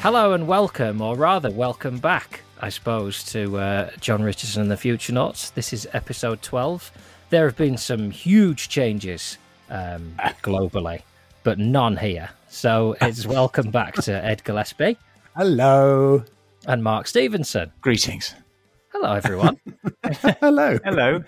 Hello and welcome, or rather welcome back, I suppose, to Jon Richardson and the Futurenauts. This is episode 12. There have been some huge changes globally, but none here. So it's welcome back to Ed Gillespie. Hello. And Mark Stevenson. Greetings. Hello, everyone. Hello. Hello.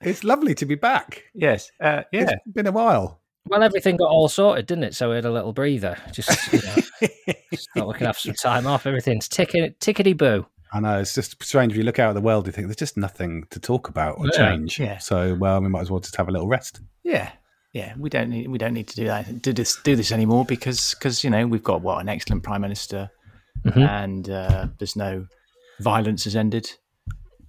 It's lovely to be back. Yes. Yeah. It's been a while. Well, everything got all sorted, didn't it? So we had a little breather. Just, you know, just thought we could have some time off. Everything's tickety-boo. I know. It's just strange. If you look out at the world, you think there's just nothing to talk about or change. Yeah. So, well, we might as well just have a little rest. Yeah. Yeah. We don't need to do that. Do this anymore because, you know, we've got, an excellent Prime Minister and there's no violence has ended.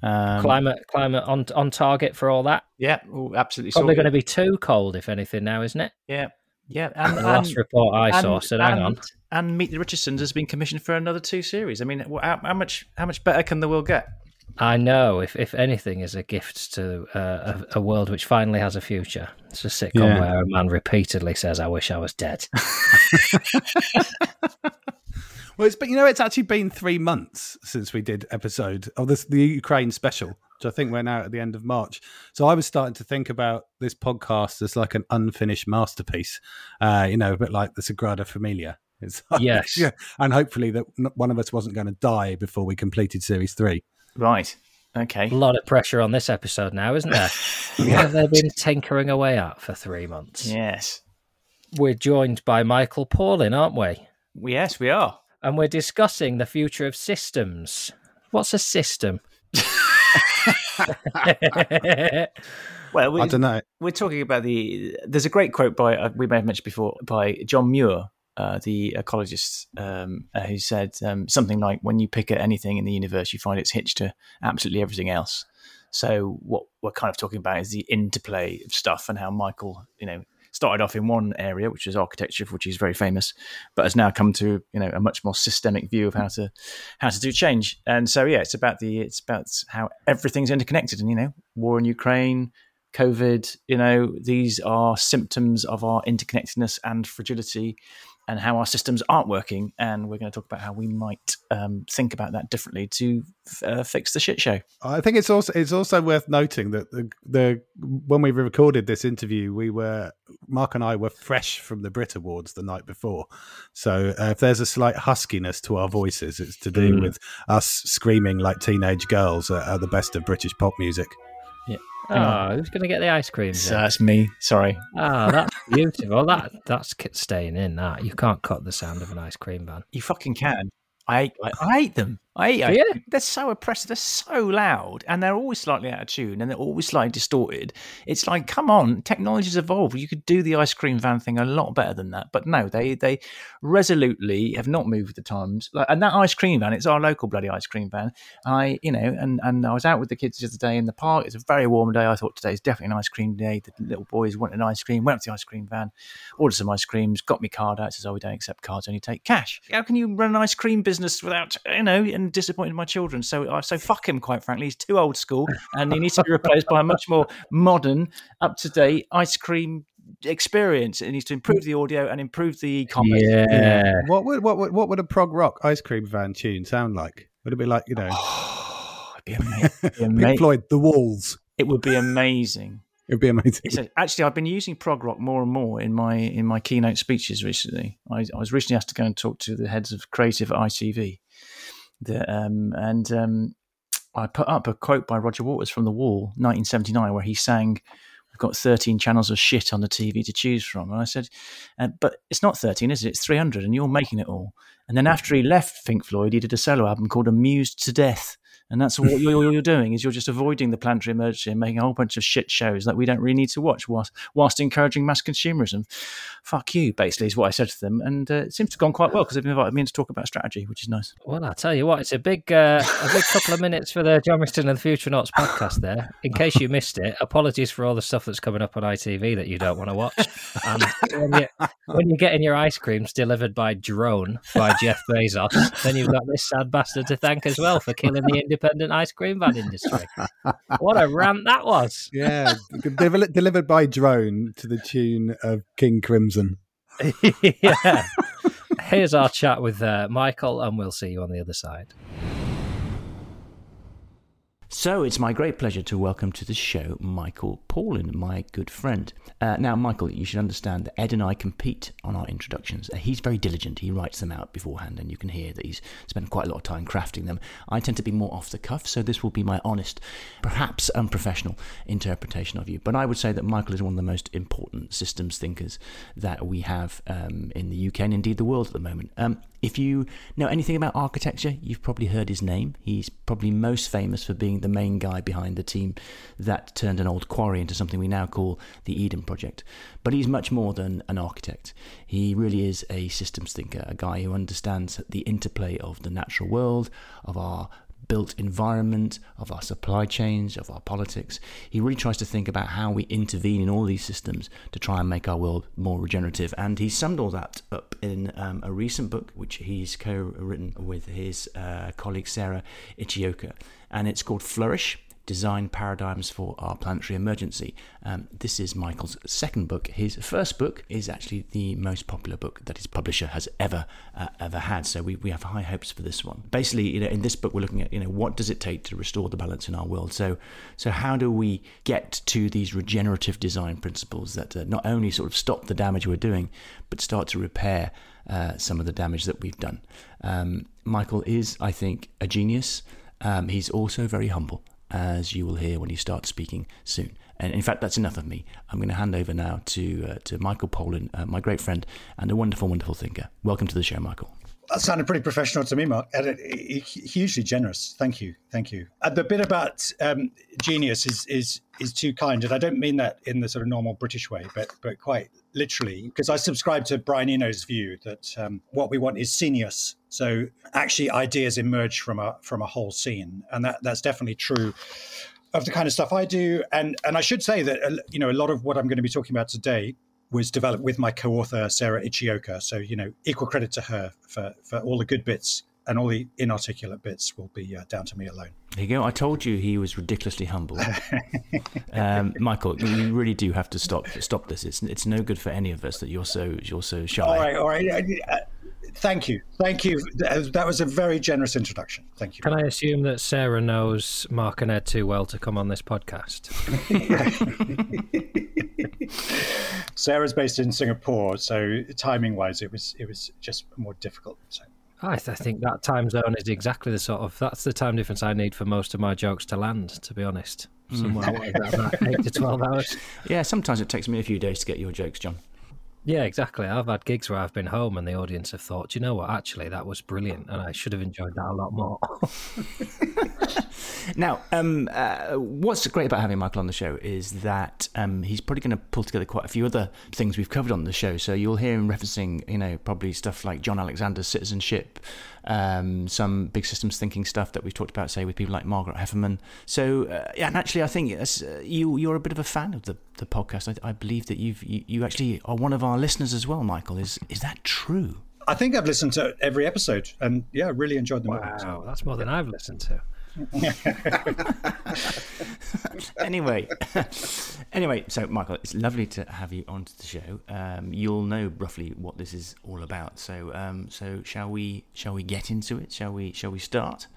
Climate on target for all that. Yeah, absolutely. Probably going to be too cold, if anything, now, isn't it? Yeah. And the last report I saw said, hang on. And Meet the Richardsons has been commissioned for another 2 series. I mean, how much better can the world get? I know. If anything is a gift to a world which finally has a future, it's a sitcom where a man repeatedly says, "I wish I was dead." Well, it's actually been 3 months since we did episode of the Ukraine special, which I think went out at the end of March. So I was starting to think about this podcast as like an unfinished masterpiece, a bit like the Sagrada Familia. It's like, yes. Yeah, and hopefully that one of us wasn't going to die before we completed series 3. Right. Okay. A lot of pressure on this episode now, isn't there? What have they been tinkering away at for 3 months? Yes. We're joined by Michael Pawlyn, aren't we? Yes, we are. And we're discussing the future of systems. What's a system? Well, I don't know. We're talking about there's a great quote by, we may have mentioned before, by John Muir, the ecologist, who said something like, when you pick at anything in the universe, you find it's hitched to absolutely everything else. So what we're kind of talking about is the interplay of stuff and how Michael, started off in one area, which is architecture, for which he's very famous, but has now come to a much more systemic view of how to do change. And so it's about how everything's interconnected. And war in Ukraine, COVID, these are symptoms of our interconnectedness and fragility, and how our systems aren't working. And we're going to talk about how we might think about that differently to fix the shit show. I think it's also worth noting that the when we recorded this interview, Mark and I were fresh from the Brit Awards the night before. So if there's a slight huskiness to our voices, it's to do with us screaming like teenage girls at the best of British pop music. Yeah. Oh, who's going to get the ice cream? So that's me. Sorry. Oh, that's beautiful. That's staying in. That you can't cut the sound of an ice cream van. You fucking can. I hate them. They're so oppressive. They're so loud, and they're always slightly out of tune, and they're always slightly distorted. It's like, come on, technology's evolved. You could do the ice cream van thing a lot better than that. But no, they resolutely have not moved with the times. And that ice cream van, it's our local bloody ice cream van. And I was out with the kids the other day in the park. It's a very warm day. I thought today's definitely an ice cream day. The little boys wanted an ice cream. Went up to the ice cream van, ordered some ice creams, got me card out. It says, we don't accept cards, only take cash. How can you run an ice cream business without and disappointed my children? So fuck him, quite frankly. He's too old school and he needs to be replaced by a much more modern, up-to-date ice cream experience. It needs to improve the audio and improve the e-commerce. Yeah. What would a prog rock ice cream van tune sound like? Would it be like, it'd be amazing. Pink Floyd, The Walls. It would be amazing. It'd be amazing. So actually, I've been using prog rock more and more in my keynote speeches recently. I was recently asked to go and talk to the heads of creative at ITV. I put up a quote by Roger Waters from The Wall, 1979, where he sang, "We've got 13 channels of shit on the TV to choose from." And I said, but it's not 13, is it? It's 300, and you're making it all. And then after he left Pink Floyd, he did a solo album called Amused to Death. And that's what you're doing, is you're just avoiding the planetary emergency and making a whole bunch of shit shows that we don't really need to watch, whilst encouraging mass consumerism. Fuck you, basically, is what I said to them. And it seems to have gone quite well, because they've invited me in to talk about strategy, which is nice. Well, I'll tell you what, it's a big couple of minutes for the Jon Richardson and the Futurenauts podcast there. In case you missed it, apologies for all the stuff that's coming up on ITV that you don't want to watch. And when you're getting your ice creams delivered by drone by Jeff Bezos, then you've got this sad bastard to thank as well for killing the independent ice cream van industry. What a rant that was. Yeah, delivered by drone to the tune of King Crimson. Yeah. Here's our chat with Michael, and we'll see you on the other side. So it's my great pleasure to welcome to the show Michael Pawlyn, my good friend. Now, Michael, you should understand that Ed and I compete on our introductions. He's very diligent. He writes them out beforehand, and you can hear that he's spent quite a lot of time crafting them. I tend to be more off the cuff, so this will be my honest, perhaps unprofessional interpretation of you. But I would say that Michael is one of the most important systems thinkers that we have in the UK and indeed the world at the moment. If you know anything about architecture, you've probably heard his name. He's probably most famous for being the main guy behind the team that turned an old quarry into something we now call the Eden Project. But he's much more than an architect. He really is a systems thinker, a guy who understands the interplay of the natural world, of our built environment, of our supply chains, of our politics. He really tries to think about how we intervene in all these systems to try and make our world more regenerative. And he summed all that up in a recent book, which he's co-written with his colleague Sarah Ichioka. And it's called Flourish: Design Paradigms for Our Planetary Emergency. This is Michael's second book. His first book is actually the most popular book that his publisher has ever had. So we have high hopes for this one. Basically, in this book, we're looking at, what does it take to restore the balance in our world? So how do we get to these regenerative design principles that not only sort of stop the damage we're doing, but start to repair some of the damage that we've done? Michael is, I think, a genius. He's also very humble, as you will hear when he starts speaking soon. And in fact, that's enough of me. I'm going to hand over now to Michael Pawlyn, my great friend and a wonderful, wonderful thinker. Welcome to the show, Michael. That sounded pretty professional to me, Mark. Hugely generous. Thank you. The bit about genius is too kind, and I don't mean that in the sort of normal British way, but quite literally, because I subscribe to Brian Eno's view that what we want is senius. So actually, ideas emerge from a whole scene, and that's definitely true of the kind of stuff I do. And I should say that a lot of what I'm going to be talking about today was developed with my co-author, Sarah Ichioka. So, equal credit to her for all the good bits, and all the inarticulate bits will be down to me alone. There you go. I told you he was ridiculously humble. Michael, you really do have to stop this. It's no good for any of us that you're so shy. All right. Thank you. That was a very generous introduction. Thank you. Can I assume that Sarah knows Mark and Ed too well to come on this podcast? Sarah's based in Singapore, so timing-wise, it was just more difficult. So. I think that time zone is exactly that's the time difference I need for most of my jokes to land, to be honest. Somewhere about 8 to 12 hours. Yeah, sometimes it takes me a few days to get your jokes, John. Yeah, exactly. I've had gigs where I've been home and the audience have thought, do you know what, actually, that was brilliant and I should have enjoyed that a lot more. Now, what's great about having Michael on the show is that he's probably going to pull together quite a few other things we've covered on the show. So you'll hear him referencing, probably stuff like John Alexander's citizenship, some big systems thinking stuff that we've talked about, say, with people like Margaret Heffernan. So, and actually, I think you're a bit of a fan of the podcast. I believe that you actually are one of our listeners as well, Michael. Is that true? I think I've listened to every episode and, yeah, really enjoyed them. Wow, that's more than I've listened to. Anyway, so Michael, it's lovely to have you onto the show. You'll know roughly what this is all about. So, so shall we get into it? Shall we start?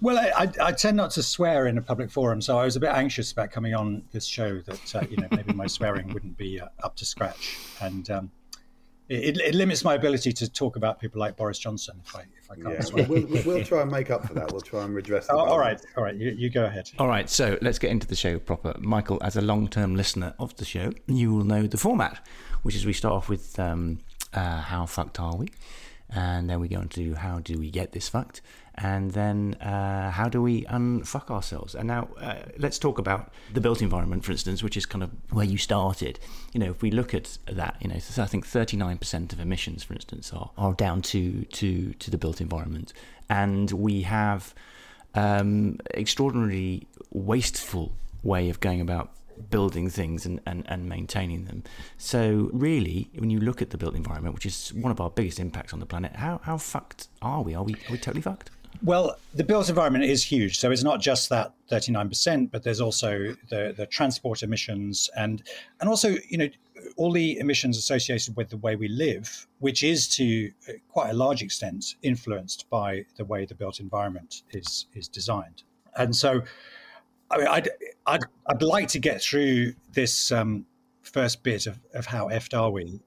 Well, I tend not to swear in a public forum, so I was a bit anxious about coming on this show that maybe my swearing wouldn't be up to scratch, and it limits my ability to talk about people like Boris Johnson if I can't. Yeah. Well. We'll try and make up for that. We'll try and redress that. All right. You go ahead. All right, so let's get into the show proper. Michael, as a long-term listener of the show, you will know the format, which is we start off with how fucked are we? And then we go on to how do we get this fucked? And then how do we unfuck ourselves? And now let's talk about the built environment, for instance, which is kind of where you started. You know, if we look at that, you know, I think 39% of emissions, for instance, are down to the built environment. And we have extraordinarily wasteful way of going about building things and maintaining them. So really, when you look at the built environment, which is one of our biggest impacts on the planet, how fucked are we? Are we totally fucked? Well, the built environment is huge. So it's not just that 39%, but there's also the transport emissions and also, you know, all the emissions associated with the way we live, which is to quite a large extent influenced by the way the built environment is designed. And so I mean, I'd like to get through this first bit of how effed are we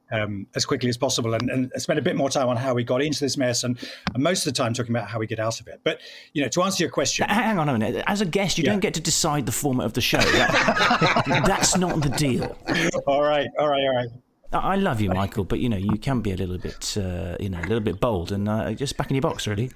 as quickly as possible and spend a bit more time on how we got into this mess and most of the time talking about how we get out of it. But, you know, to answer your question... Hang on a minute. As a guest, you don't get to decide the format of the show. That's not the deal. All right. I love you, Michael, but, you know, you can be a little bit, bold and just back in your box, really.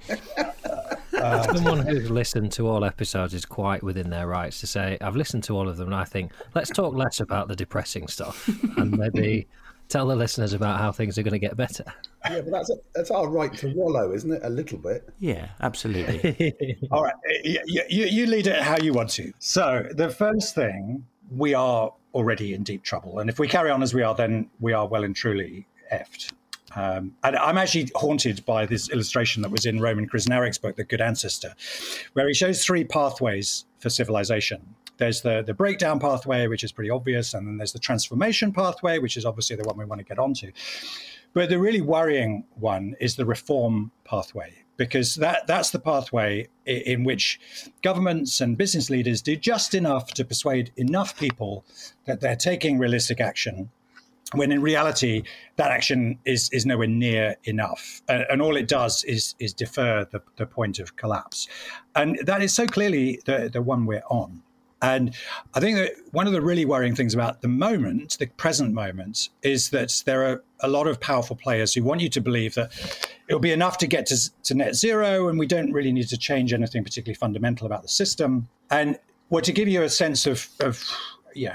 Someone who's listened to all episodes is quite within their rights to say, I've listened to all of them and I think, let's talk less about the depressing stuff and maybe tell the listeners about how things are going to get better. Yeah, but that's our right to wallow, isn't it? A little bit. Yeah, absolutely. All right, you lead it how you want to. So the first thing, we are already in deep trouble. And if we carry on as we are, then we are well and truly effed. And I'm actually haunted by this illustration that was in Roman Krasnarek's book, The Good Ancestor, where he shows three pathways for civilization. There's the breakdown pathway, which is pretty obvious, and then there's the transformation pathway, which is obviously the one we want to get onto. But the really worrying one is the reform pathway, because that's the pathway in which governments and business leaders do just enough to persuade enough people that they're taking realistic action, when in reality, that action is nowhere near enough. And all it does is defer the point of collapse. And that is so clearly the one we're on. And I think that one of the really worrying things about the moment, the present moment, is that there are a lot of powerful players who want you to believe that it'll be enough to get to net zero and we don't really need to change anything particularly fundamental about the system. And well, to give you a sense of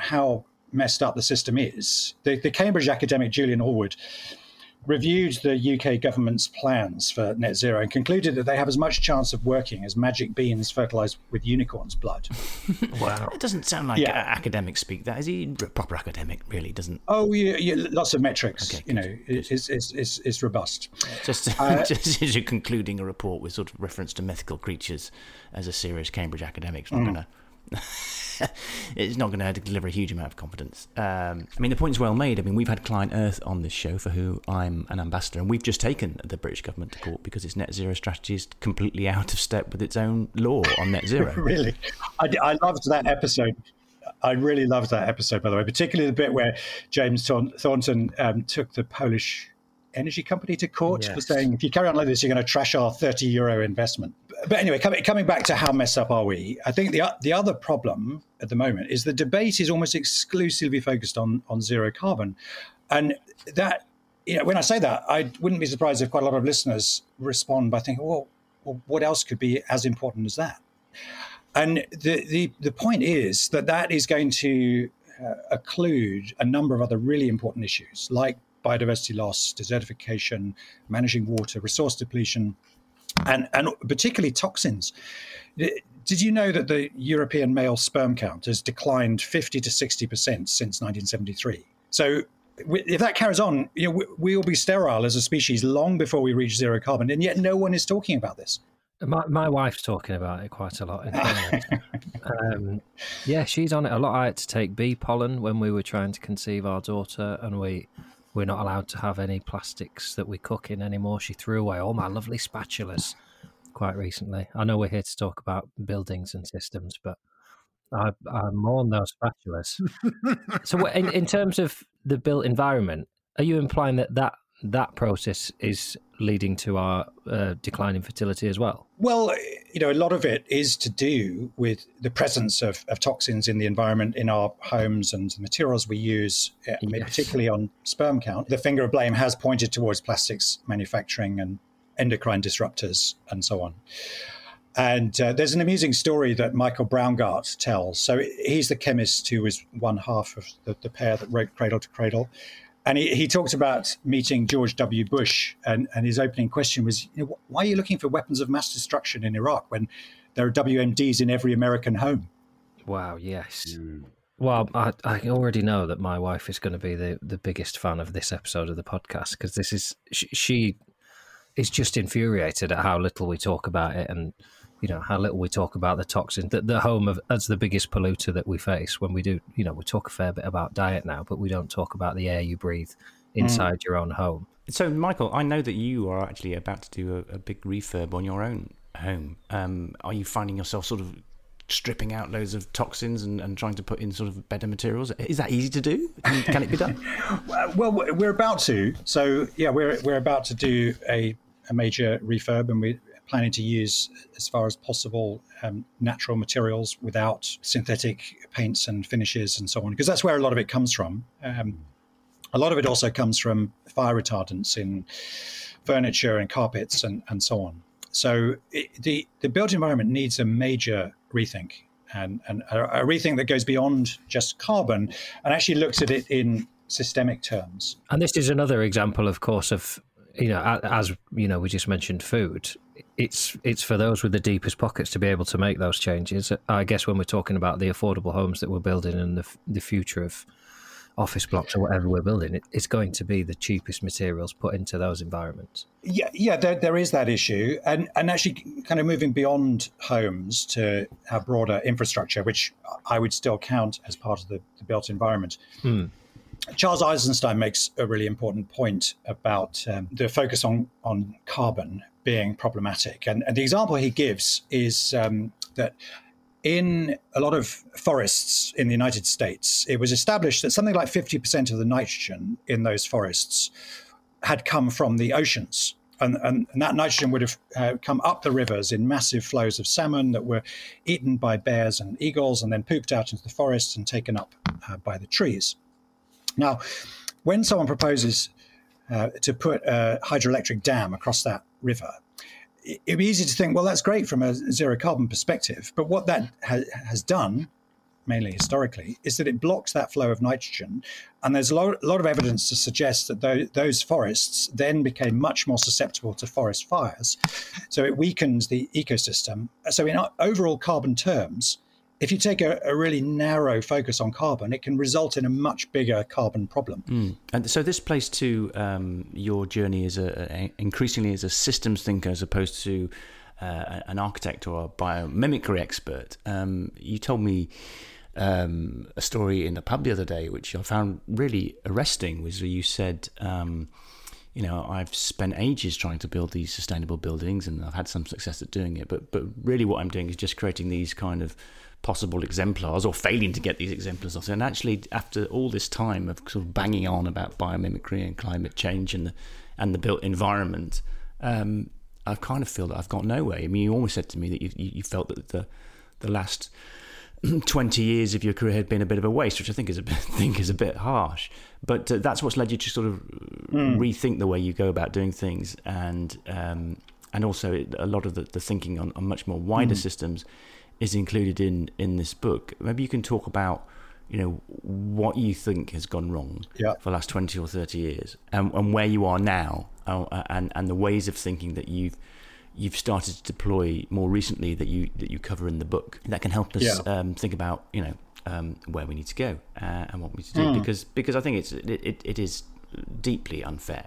how messed up the system is. The Cambridge academic Julian Allwood reviewed the UK government's plans for net zero and concluded that they have as much chance of working as magic beans fertilised with unicorn's blood. Wow. It doesn't sound like academic speak. That is he proper academic, really, doesn't? Oh, lots of metrics. Okay, it's robust. Just as you're concluding a report with sort of reference to mythical creatures as a serious Cambridge academic, it's not going to... it's not going to deliver a huge amount of confidence. I mean, the point's well made. I mean, we've had Client Earth on this show, for who I'm an ambassador, and we've just taken the British government to court because its net zero strategy is completely out of step with its own law on net zero. Really? I loved that episode. I really loved that episode, by the way, particularly the bit where James Thornton took the Polish energy company to court for saying, if you carry on like this, you're going to trash our €30 investment. But anyway, coming back to how messed up are we, I think the other problem at the moment is the debate is almost exclusively focused on zero carbon. And that, you know, when I say that, I wouldn't be surprised if quite a lot of listeners respond by thinking, well what else could be as important as that? And the point is that is going to occlude a number of other really important issues like biodiversity loss, desertification, managing water, resource depletion, and particularly toxins. Did you know that the European male sperm count has declined 50 to 60% since 1973? So if that carries on, you know, we will be sterile as a species long before we reach zero carbon, and yet no one is talking about this. My wife's talking about it quite a lot. She's on it a lot. I had to take bee pollen when we were trying to conceive our daughter, and we're not allowed to have any plastics that we cook in anymore. She threw away all my lovely spatulas quite recently. I know we're here to talk about buildings and systems, but I mourn those spatulas. So in terms of the built environment, are you implying that that process is leading to our decline in fertility as well? Well, you know, a lot of it is to do with the presence of toxins in the environment, in our homes and the materials we use, particularly on sperm count. The finger of blame has pointed towards plastics manufacturing and endocrine disruptors and so on. And there's an amusing story that Michael Braungart tells. So he's the chemist who was one half of the pair that wrote Cradle to Cradle. And he talked about meeting George W. Bush, and his opening question was, you know, why are you looking for weapons of mass destruction in Iraq when there are WMDs in every American home? Wow, yes. Mm. Well, I already know that my wife is going to be the biggest fan of this episode of the podcast, because this is she is just infuriated at how little we talk about it, and you know, how little we talk about the toxins, that the home of as the biggest polluter that we face. When we do, you know, we talk a fair bit about diet now, but we don't talk about the air you breathe inside your own home. So, Michael, I know that you are actually about to do a big refurb on your own home. Are you finding yourself sort of stripping out loads of toxins and trying to put in sort of better materials? Is that easy to do? Can it be done? Well, we're about to. So, yeah, we're about to do a major refurb, and we planning to use, as far as possible, natural materials without synthetic paints and finishes and so on, because that's where a lot of it comes from. A lot of it also comes from fire retardants in furniture and carpets and so on. So the built environment needs a major rethink, and a rethink that goes beyond just carbon and actually looks at it in systemic terms. And this is another example, of course, of, you know, as you know, we just mentioned food. It's for those with the deepest pockets to be able to make those changes. I guess when we're talking about the affordable homes that we're building and the future of office blocks or whatever we're building, it's going to be the cheapest materials put into those environments. Yeah, there is that issue. And actually kind of moving beyond homes to our broader infrastructure, which I would still count as part of the built environment. Hmm. Charles Eisenstein makes a really important point about the focus on carbon being problematic. And the example he gives is that in a lot of forests in the United States, it was established that something like 50% of the nitrogen in those forests had come from the oceans. And that nitrogen would have come up the rivers in massive flows of salmon that were eaten by bears and eagles and then pooped out into the forests and taken up by the trees. Now, when someone proposes to put a hydroelectric dam across that river, it'd be easy to think, well, that's great from a zero carbon perspective. But what that has done, mainly historically, is that it blocks that flow of nitrogen. And there's a lot of evidence to suggest that those forests then became much more susceptible to forest fires. So it weakens the ecosystem. So in overall carbon terms, if you take a really narrow focus on carbon, it can result in a much bigger carbon problem. Mm. And so this plays to your journey as increasingly as a systems thinker, as opposed to an architect or a biomimicry expert. You told me a story in the pub the other day, which I found really arresting, was where you said, you know, I've spent ages trying to build these sustainable buildings and I've had some success at doing it, but really what I'm doing is just creating these kind of possible exemplars, or failing to get these exemplars off. And actually, after all this time of sort of banging on about biomimicry and climate change and the built environment, I kind of feel that I've got nowhere. I mean, you always said to me that you felt that the last 20 years of your career had been a bit of a waste, which I think is a bit harsh. But that's what's led you to sort of rethink the way you go about doing things, and also a lot of the thinking on much more wider systems is included in this book. Maybe you can talk about, you know, what you think has gone wrong for the last 20 or 30 years and where you are now, and the ways of thinking that you've started to deploy more recently that you cover in the book that can help us think about, you know, where we need to go and what we need to do, because I think it is deeply unfair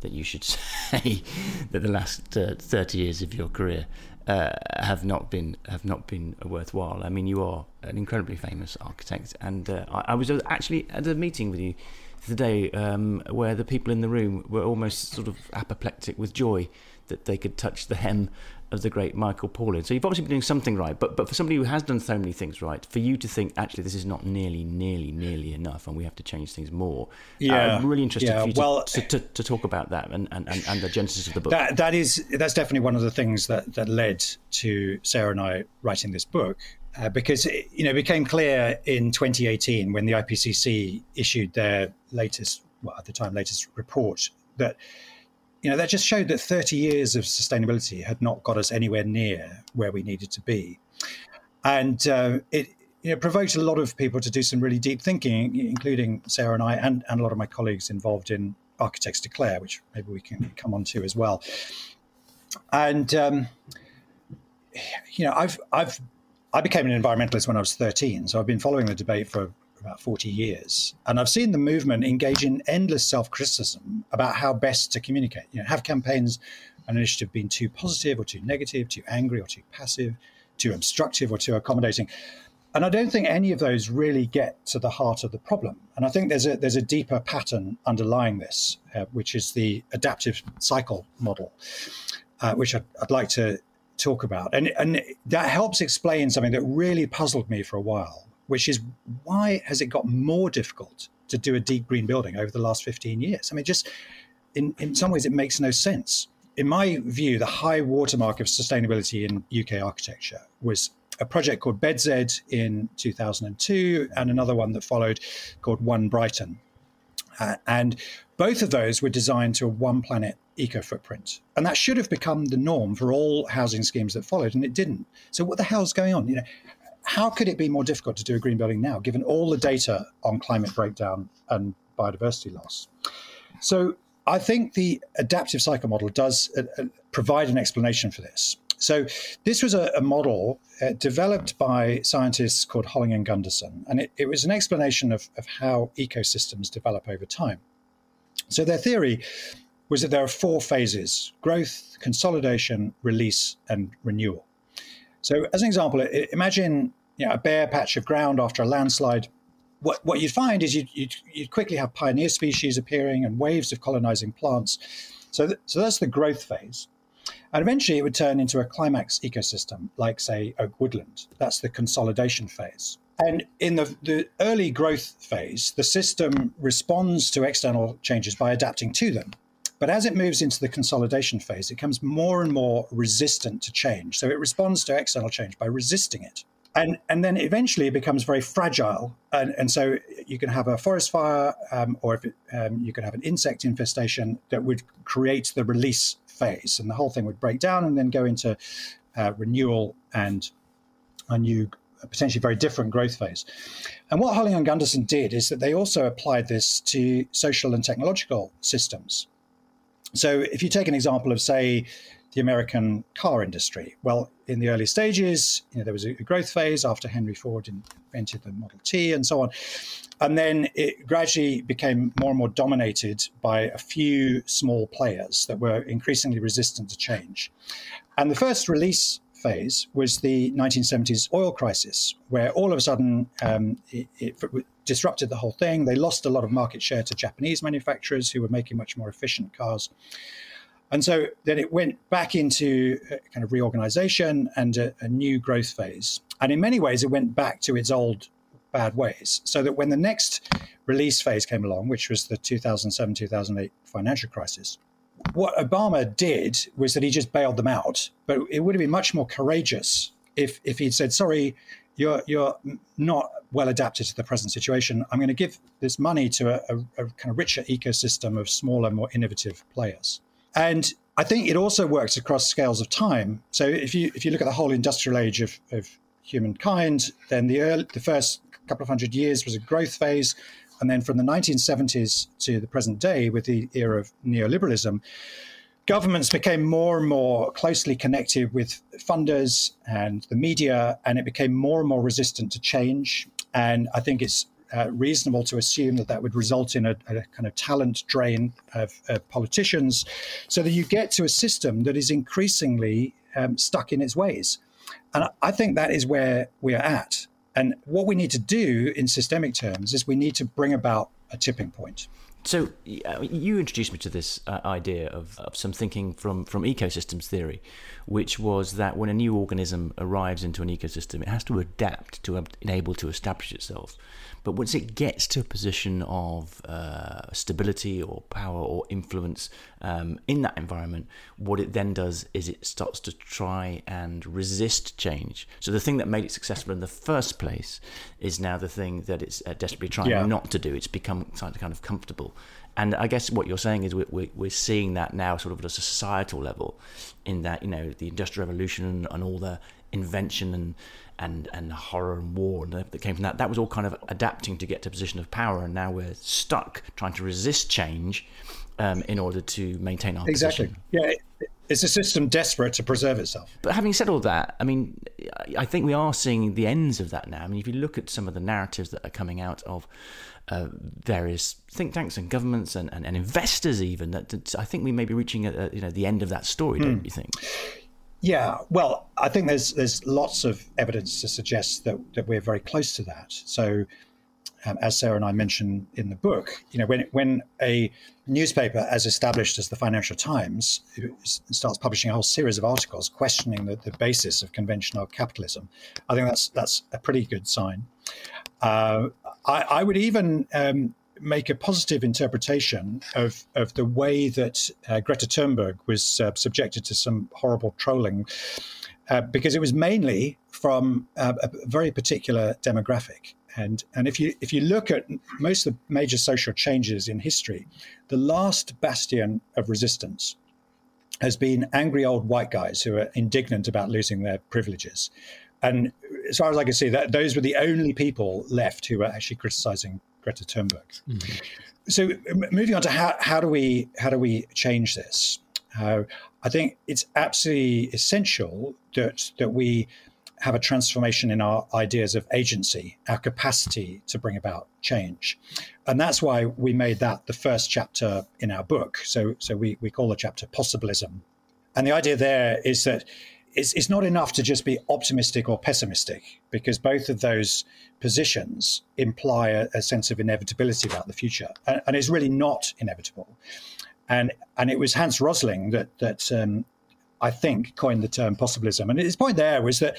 that you should say that the last 30 years of your career have not been worthwhile. I mean, you are an incredibly famous architect, and I was actually at a meeting with you today where the people in the room were almost sort of apoplectic with joy that they could touch the hem of the great Michael Pawlyn. So you've obviously been doing something right, but for somebody who has done so many things right, for you to think, actually, this is not nearly enough and we have to change things more. Yeah. I'm really interested for you to talk about that and the genesis of the book. That's definitely one of the things that led to Sarah and I writing this book, because it became clear in 2018 when the IPCC issued their latest report that that just showed that 30 years of sustainability had not got us anywhere near where we needed to be. And it provoked a lot of people to do some really deep thinking, including Sarah and I and a lot of my colleagues involved in Architects Declare, which maybe we can come on to as well. And, I became an environmentalist when I was 13, so I've been following the debate for about 40 years. And I've seen the movement engage in endless self-criticism about how best to communicate. Have campaigns and initiative been too positive or too negative, too angry or too passive, too obstructive or too accommodating? And I don't think any of those really get to the heart of the problem. And I think there's a deeper pattern underlying this, which is the adaptive cycle model, which I'd like to talk about. And that helps explain something that really puzzled me for a while, which is, why has it got more difficult to do a deep green building over the last 15 years? I mean, just in some ways, it makes no sense. In my view, the high watermark of sustainability in UK architecture was a project called BedZ in 2002 and another one that followed called One Brighton. And both of those were designed to a one planet eco footprint. And that should have become the norm for all housing schemes that followed, and it didn't. So what the hell's going on? How could it be more difficult to do a green building now, given all the data on climate breakdown and biodiversity loss? So I think the adaptive cycle model does provide an explanation for this. So this was a model developed by scientists called Holling and Gunderson, and it was an explanation of how ecosystems develop over time. So their theory was that there are four phases: growth, consolidation, release, and renewal. So as an example, imagine a bare patch of ground after a landslide. What you'd find is you'd quickly have pioneer species appearing and waves of colonizing plants. So that's the growth phase. And eventually it would turn into a climax ecosystem, like, say, oak woodland. That's the consolidation phase. And in the early growth phase, the system responds to external changes by adapting to them. But as it moves into the consolidation phase, it becomes more and more resistant to change. So it responds to external change by resisting it. And then eventually it becomes very fragile. And so you can have a forest fire, or you could have an insect infestation that would create the release phase. And the whole thing would break down and then go into renewal and a new, potentially very different growth phase. And what Holling and Gunderson did is that they also applied this to social and technological systems. So if you take an example of, say, the American car industry, well, in the early stages, there was a growth phase after Henry Ford invented the Model T and so on. And then it gradually became more and more dominated by a few small players that were increasingly resistant to change. And the first release phase was the 1970s oil crisis, where all of a sudden it disrupted the whole thing. They lost a lot of market share to Japanese manufacturers who were making much more efficient cars. And so then it went back into a kind of reorganization and a new growth phase. And in many ways, it went back to its old bad ways, so that when the next release phase came along, which was the 2007-2008 financial crisis, what Obama did was that he just bailed them out. But it would have been much more courageous if he'd said, sorry, you're not well adapted to the present situation. I'm going to give this money to a kind of richer ecosystem of smaller, more innovative players. And I think it also works across scales of time. So if you look at the whole industrial age of humankind, then the first couple of hundred years was a growth phase. And then from the 1970s to the present day, with the era of neoliberalism, governments became more and more closely connected with funders and the media, and it became more and more resistant to change. And I think it's reasonable to assume that would result in a kind of talent drain of politicians, so that you get to a system that is increasingly stuck in its ways. And I think that is where we are at. And what we need to do in systemic terms is we need to bring about a tipping point. So you introduced me to this idea of some thinking from ecosystems theory, which was that when a new organism arrives into an ecosystem, it has to adapt to enable to establish itself. But once it gets to a position of stability or power or influence in that environment, what it then does is it starts to try and resist change. So the thing that made it successful in the first place is now the thing that it's desperately trying not to do. It's become kind of comfortable. And I guess what you're saying is we're seeing that now sort of at a societal level, in that, you know, the Industrial Revolution and all the invention and horror and war that came from that, that was all kind of adapting to get to a position of power, and now we're stuck trying to resist change in order to maintain our position. Exactly. Yeah, it's a system desperate to preserve itself. But having said all that, I mean, I think we are seeing the ends of that now. I mean, if you look at some of the narratives that are coming out of various think tanks and governments and investors even, that I think we may be reaching the end of that story, don't you think? Yeah, well, I think there's lots of evidence to suggest that we're very close to that. So, as Sarah and I mentioned in the book, you know, when a newspaper as established as the Financial Times starts publishing a whole series of articles questioning the basis of conventional capitalism, I think that's a pretty good sign. I would even make a positive interpretation of the way that Greta Thunberg was subjected to some horrible trolling, because it was mainly from a very particular demographic. And if you look at most of the major social changes in history, the last bastion of resistance has been angry old white guys who are indignant about losing their privileges. And as far as I can see, that those were the only people left who were actually criticizing Greta Thunberg. Mm-hmm. So moving on to how do we change this? I think it's absolutely essential that we have a transformation in our ideas of agency, our capacity to bring about change. And that's why we made that the first chapter in our book. So we call the chapter Possibilism. And the idea there is that it's not enough to just be optimistic or pessimistic, because both of those positions imply a sense of inevitability about the future. And it's really not inevitable. And it was Hans Rosling that I think coined the term possibilism. And his point there was that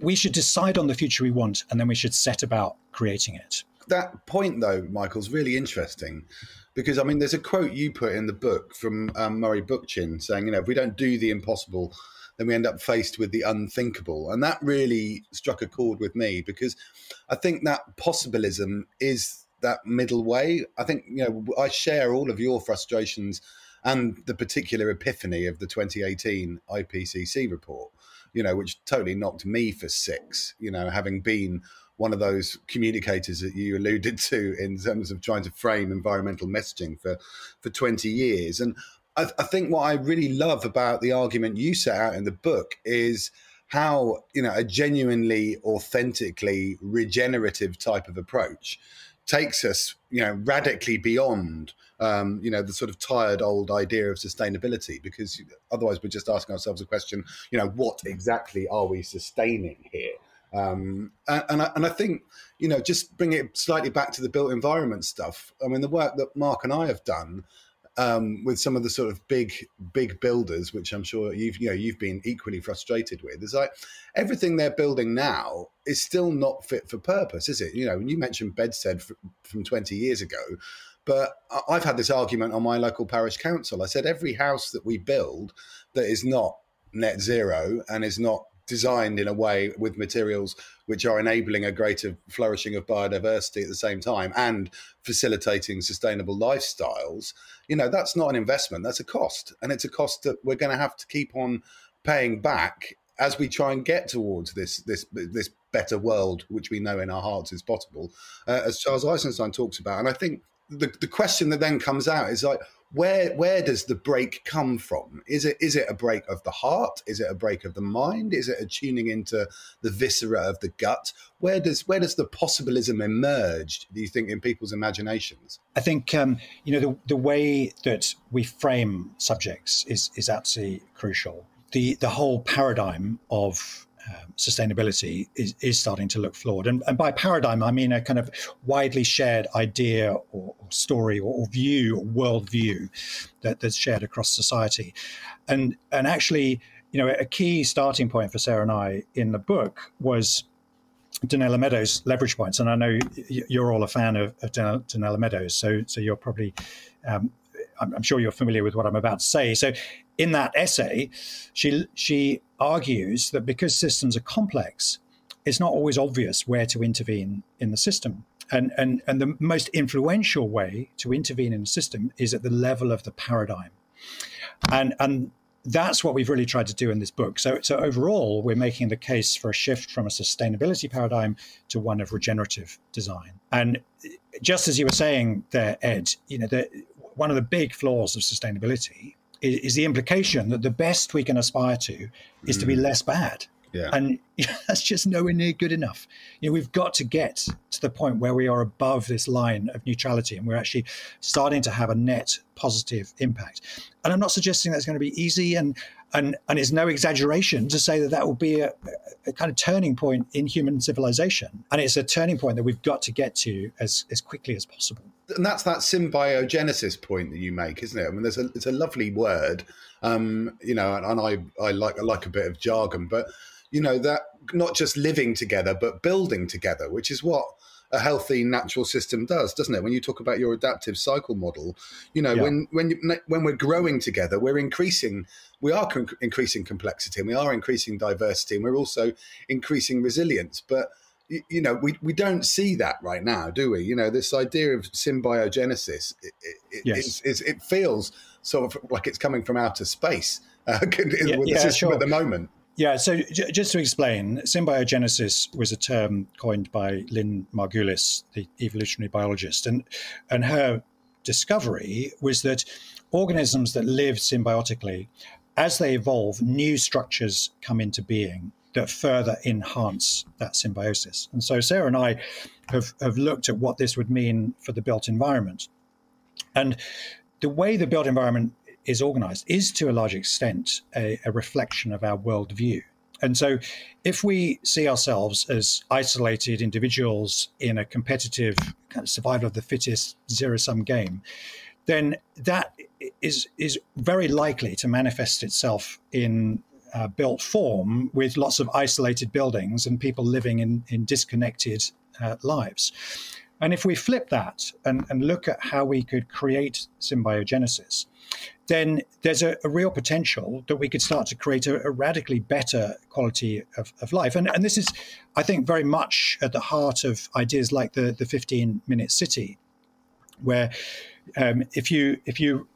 we should decide on the future we want, and then we should set about creating it. That point, though, Michael's really interesting, because, I mean, there's a quote you put in the book from Murray Bookchin saying, you know, if we don't do the impossible, then we end up faced with the unthinkable. And that really struck a chord with me, because I think that possibilism is that middle way. I think, you know, I share all of your frustrations and the particular epiphany of the 2018 IPCC report, you know, which totally knocked me for six, you know, having been one of those communicators that you alluded to in terms of trying to frame environmental messaging for 20 years. And I think what I really love about the argument you set out in the book is how, you know, a genuinely, authentically regenerative type of approach takes us, you know, radically beyond you know, the sort of tired old idea of sustainability, because otherwise we're just asking ourselves a question, you know, what exactly are we sustaining here? And I think, you know, just bring it slightly back to the built environment stuff. I mean, the work that Mark and I have done with some of the sort of big builders, which I'm sure you've been equally frustrated with, is like everything they're building now is still not fit for purpose, is it? You know, you mentioned bedstead from 20 years ago. But I've had this argument on my local parish council. I said every house that we build that is not net zero and is not designed in a way with materials which are enabling a greater flourishing of biodiversity at the same time and facilitating sustainable lifestyles, you know, that's not an investment, that's a cost. And it's a cost that we're going to have to keep on paying back as we try and get towards this better world, which we know in our hearts is possible, as Charles Eisenstein talks about. And I think the question that then comes out is like, where does the break come from? Is it a break of the heart? Is it a break of the mind? Is it a tuning into the viscera of the gut? Where does the possibilism emerge, do you think, in people's imaginations? I think you know, the way that we frame subjects is absolutely crucial. The whole paradigm of sustainability is starting to look flawed. And by paradigm, I mean a kind of widely shared idea or story or view or worldview that's shared across society. And actually, you know, a key starting point for Sarah and I in the book was Donella Meadows' leverage points. And I know you're all a fan of Donella Meadows, so you're probably, I'm sure you're familiar with what I'm about to say. So in that essay, she argues that because systems are complex, it's not always obvious where to intervene in the system. And the most influential way to intervene in a system is at the level of the paradigm. And that's what we've really tried to do in this book. So overall, we're making the case for a shift from a sustainability paradigm to one of regenerative design. And just as you were saying there, Ed, you know, one of the big flaws of sustainability is the implication that the best we can aspire to is to be less bad. Yeah. And that's just nowhere near good enough. You know, we've got to get to the point where we are above this line of neutrality and we're actually starting to have a net positive impact. And I'm not suggesting that's going to be easy, and it's no exaggeration to say that will be a kind of turning point in human civilization. And it's a turning point that we've got to get to as quickly as possible. And that's that symbiogenesis point that you make, isn't it? I mean, it's a lovely word, you know, and I like a bit of jargon, but you know, that not just living together, but building together, which is what a healthy natural system does, doesn't it? When you talk about your adaptive cycle model, you know, when we're growing together, we are increasing complexity, and we are increasing diversity, and we're also increasing resilience. But you know, we don't see that right now, do we? You know, this idea of symbiogenesis, it feels sort of like it's coming from outer space with the system at the moment. Yeah, so just to explain, symbiogenesis was a term coined by Lynn Margulis, the evolutionary biologist, and her discovery was that organisms that live symbiotically, as they evolve, new structures come into being that further enhance that symbiosis. And so Sarah and I have looked at what this would mean for the built environment. And the way the built environment is organized is to a large extent a reflection of our worldview. And so if we see ourselves as isolated individuals in a competitive kind of survival of the fittest zero-sum game, then that is very likely to manifest itself in built form with lots of isolated buildings and people living in disconnected lives. And if we flip that and look at how we could create symbiogenesis, then there's a real potential that we could start to create a radically better quality of life. And this is, I think, very much at the heart of ideas like the 15-minute city, where if you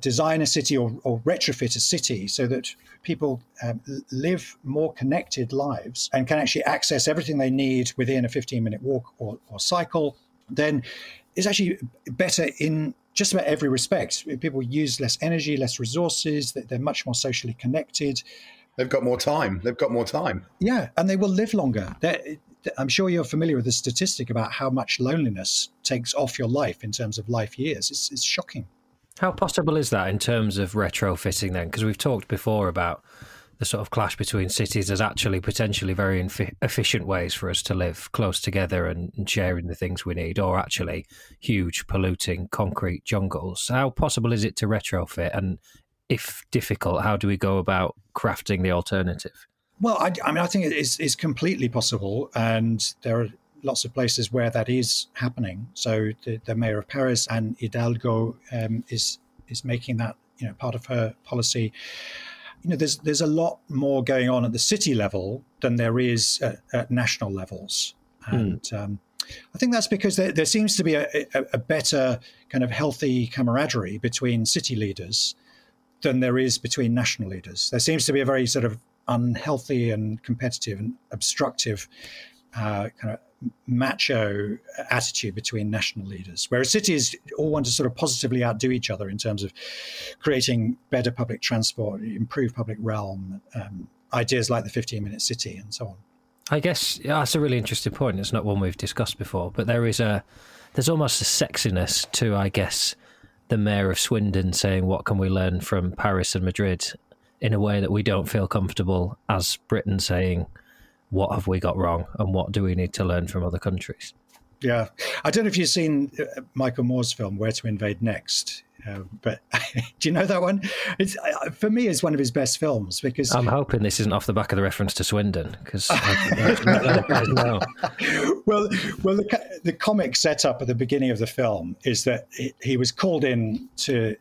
design a city or retrofit a city so that people live more connected lives and can actually access everything they need within a 15-minute walk or cycle, then it's actually better in just about every respect. People use less energy, less resources, they're much more socially connected. They've got more time. Yeah, and they will live longer. I'm sure you're familiar with the statistic about how much loneliness takes off your life in terms of life years. It's shocking. How possible is that in terms of retrofitting then? Because we've talked before about the sort of clash between cities as actually potentially very efficient ways for us to live close together and sharing the things we need, or actually huge polluting concrete jungles. How possible is it to retrofit? And if difficult, how do we go about crafting the alternative? Well, I think it's completely possible. And there are lots of places where that is happening. So the mayor of Paris, Anne Hidalgo, is making that, you know, part of her policy. You know, there's a lot more going on at the city level than there is at national levels. And I think that's because there seems to be a better kind of healthy camaraderie between city leaders than there is between national leaders. There seems to be a very sort of unhealthy and competitive and obstructive kind of macho attitude between national leaders, whereas cities all want to sort of positively outdo each other in terms of creating better public transport, improved public realm, ideas like the 15-minute city and so on. I guess that's a really interesting point. It's not one we've discussed before, but there's almost a sexiness to, I guess, the mayor of Swindon saying, what can we learn from Paris and Madrid? in a way that we don't feel comfortable as Britain saying, what have we got wrong and what do we need to learn from other countries? Yeah. I don't know if you've seen Michael Moore's film, Where to Invade Next, but do you know that one? It's, for me, it's one of his best films because... I'm hoping this isn't off the back of the reference to Swindon because... Well, the comic setup at the beginning of the film is that he was called in to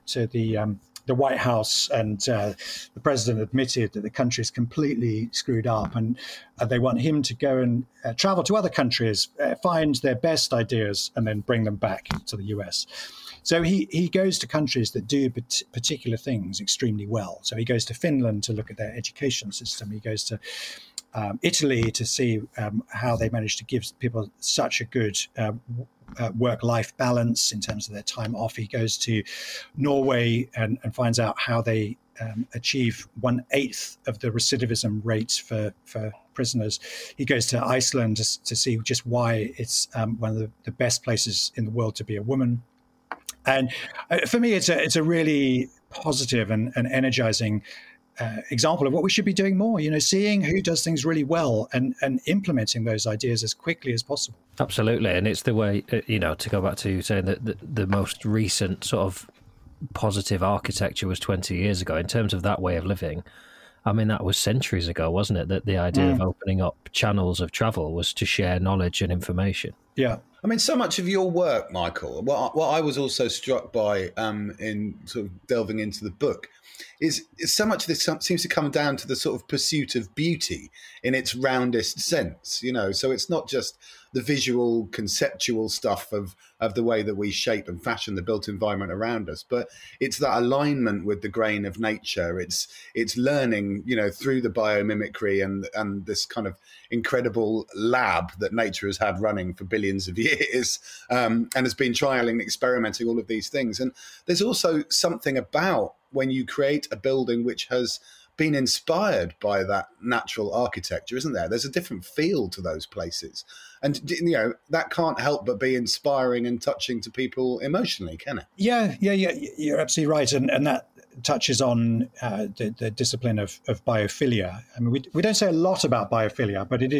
the White House, and the president admitted that the country is completely screwed up, and they want him to go and travel to other countries, find their best ideas, and then bring them back to the US. So he goes to countries that do particular things extremely well. So he goes to Finland to look at their education system. He goes to Italy to see how they manage to give people such a good work-life balance in terms of their time off. He goes to Norway and finds out how they achieve 1/8 of the recidivism rates for prisoners. He goes to Iceland to see just why it's one of the best places in the world to be a woman. And for me, it's a really positive and energizing example of what we should be doing more, seeing who does things really well and implementing those ideas as quickly as possible. Absolutely. And it's the way, to go back to saying that the most recent sort of positive architecture was 20 years ago in terms of that way of living. I mean, that was centuries ago, wasn't it? That the idea of opening up channels of travel was to share knowledge and information. Yeah. I mean, so much of your work, Michael, what I was also struck by in sort of delving into the book is so much of this seems to come down to the sort of pursuit of beauty in its roundest sense, So it's not just the visual, conceptual stuff of the way that we shape and fashion the built environment around us, but it's that alignment with the grain of nature. It's learning, through the biomimicry and this kind of incredible lab that nature has had running for billions of years, and has been trialing and experimenting all of these things. And there's also something about when you create a building which has been inspired by that natural architecture, isn't there? There's a different feel to those places. And, that can't help but be inspiring and touching to people emotionally, can it? Yeah. You're absolutely right. And that touches on the discipline of biophilia. I mean, we don't say a lot about biophilia, but it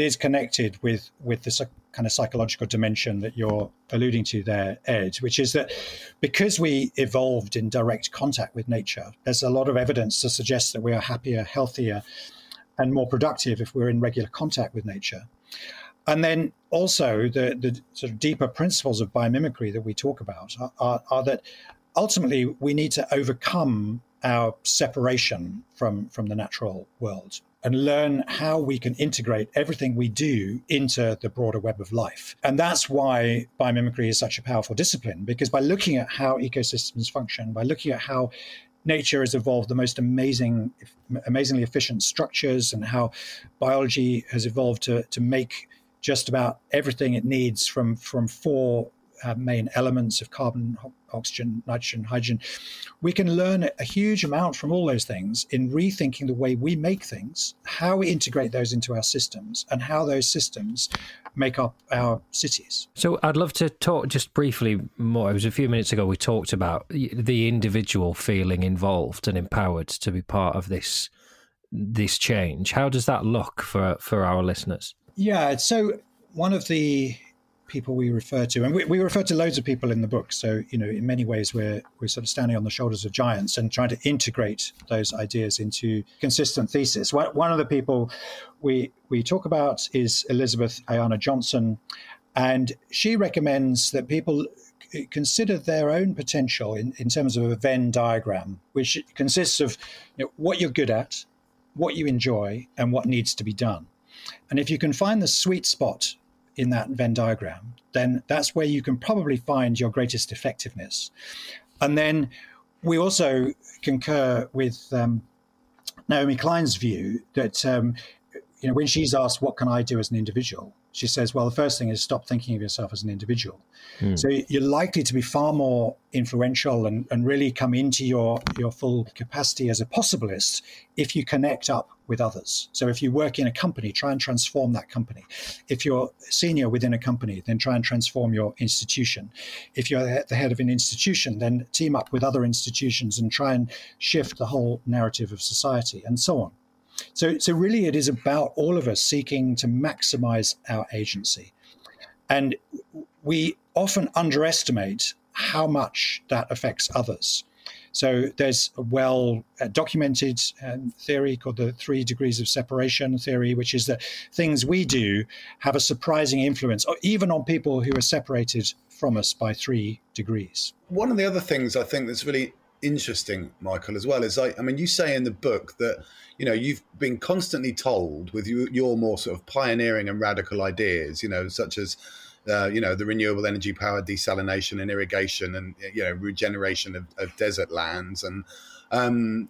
is connected with this kind of psychological dimension that you're alluding to there, Ed, which is that because we evolved in direct contact with nature, there's a lot of evidence to suggest that we are happier, healthier, and more productive if we're in regular contact with nature. And then also the sort of deeper principles of biomimicry that we talk about are that ultimately we need to overcome our separation from the natural world and learn how we can integrate everything we do into the broader web of life. And that's why biomimicry is such a powerful discipline, because by looking at how ecosystems function, by looking at how nature has evolved the most amazingly efficient structures and how biology has evolved to make just about everything it needs from four main elements of carbon, oxygen, nitrogen, hydrogen, we can learn a huge amount from all those things in rethinking the way we make things, how we integrate those into our systems, and how those systems make up our cities. So I'd love to talk just briefly more. It was a few minutes ago we talked about the individual feeling involved and empowered to be part of this change. How does that look for our listeners? Yeah, so one of the people we refer to, and we refer to loads of people in the book, so in many ways we're sort of standing on the shoulders of giants and trying to integrate those ideas into consistent thesis. One of the people we talk about is Elizabeth Ayanna Johnson, and she recommends that people consider their own potential in terms of a Venn diagram, which consists of what you're good at, what you enjoy, and what needs to be done. And if you can find the sweet spot in that Venn diagram, then that's where you can probably find your greatest effectiveness. And then we also concur with Naomi Klein's view that when she's asked, what can I do as an individual? she says, well, the first thing is stop thinking of yourself as an individual. So you're likely to be far more influential and really come into your full capacity as a possibilist if you connect up with others. So if you work in a company, try and transform that company. If you're senior within a company, then try and transform your institution. If you're the head of an institution, then team up with other institutions and try and shift the whole narrative of society and so on. So really it is about all of us seeking to maximize our agency. And we often underestimate how much that affects others. So there's a well-documented theory called the 3 degrees of separation theory, which is that things we do have a surprising influence, or even on people who are separated from us by 3 degrees. One of the other things I think that's really interesting, Michael, as well, is I mean, you say in the book that, you know, you've been constantly told with your more sort of pioneering and radical ideas, you know, such as, you know, the renewable energy power, desalination and irrigation and, you know, regeneration of desert lands. And,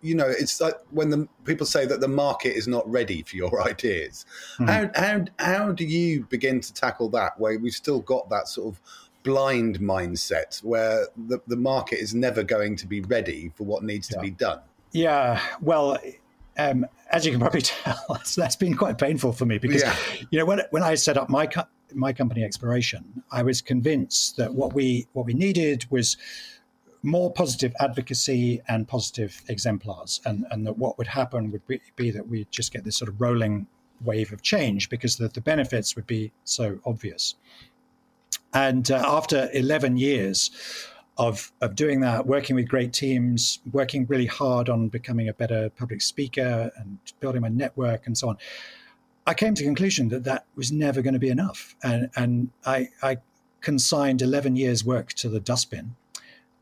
you know, it's like when the people say that the market is not ready for your ideas. How do you begin to tackle that where we've still got that sort of blind mindset where the market is never going to be ready for what needs to be done? Yeah, well, as you can probably tell, that's been quite painful for me because, you know, when I set up my company Exploration, I was convinced that what we needed was more positive advocacy and positive exemplars, and that what would happen would be that we'd just get this sort of rolling wave of change because the benefits would be so obvious. And after 11 years of doing that, working with great teams, working really hard on becoming a better public speaker and building my network and so on, I came to the conclusion that was never going to be enough. And I consigned 11 years' work to the dustbin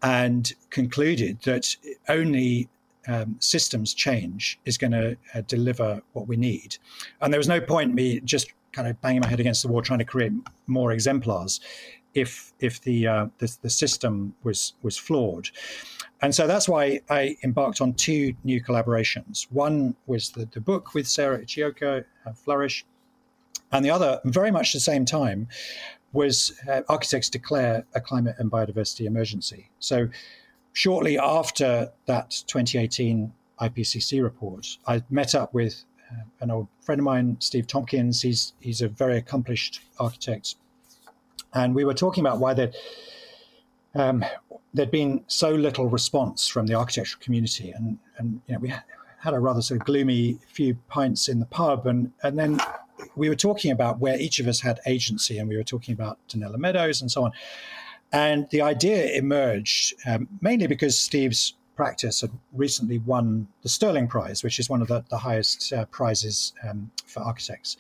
and concluded that only systems change is going to deliver what we need. And there was no point in me just kind of banging my head against the wall trying to create more exemplars if the system was flawed. And so that's why I embarked on 2 new collaborations. One was the book with Sarah Ichioka, Flourish, and the other, very much the same time, was Architects Declare a Climate and Biodiversity Emergency. So shortly after that 2018 IPCC report, I met up with an old friend of mine, Steve Tompkins. He's a very accomplished architect. And we were talking about why there'd been so little response from the architectural community. And you know, we had a rather sort of gloomy few pints in the pub. And then we were talking about where each of us had agency. And we were talking about Donella Meadows and so on. And the idea emerged mainly because Steve's practice had recently won the Sterling Prize, which is one of the highest prizes for architects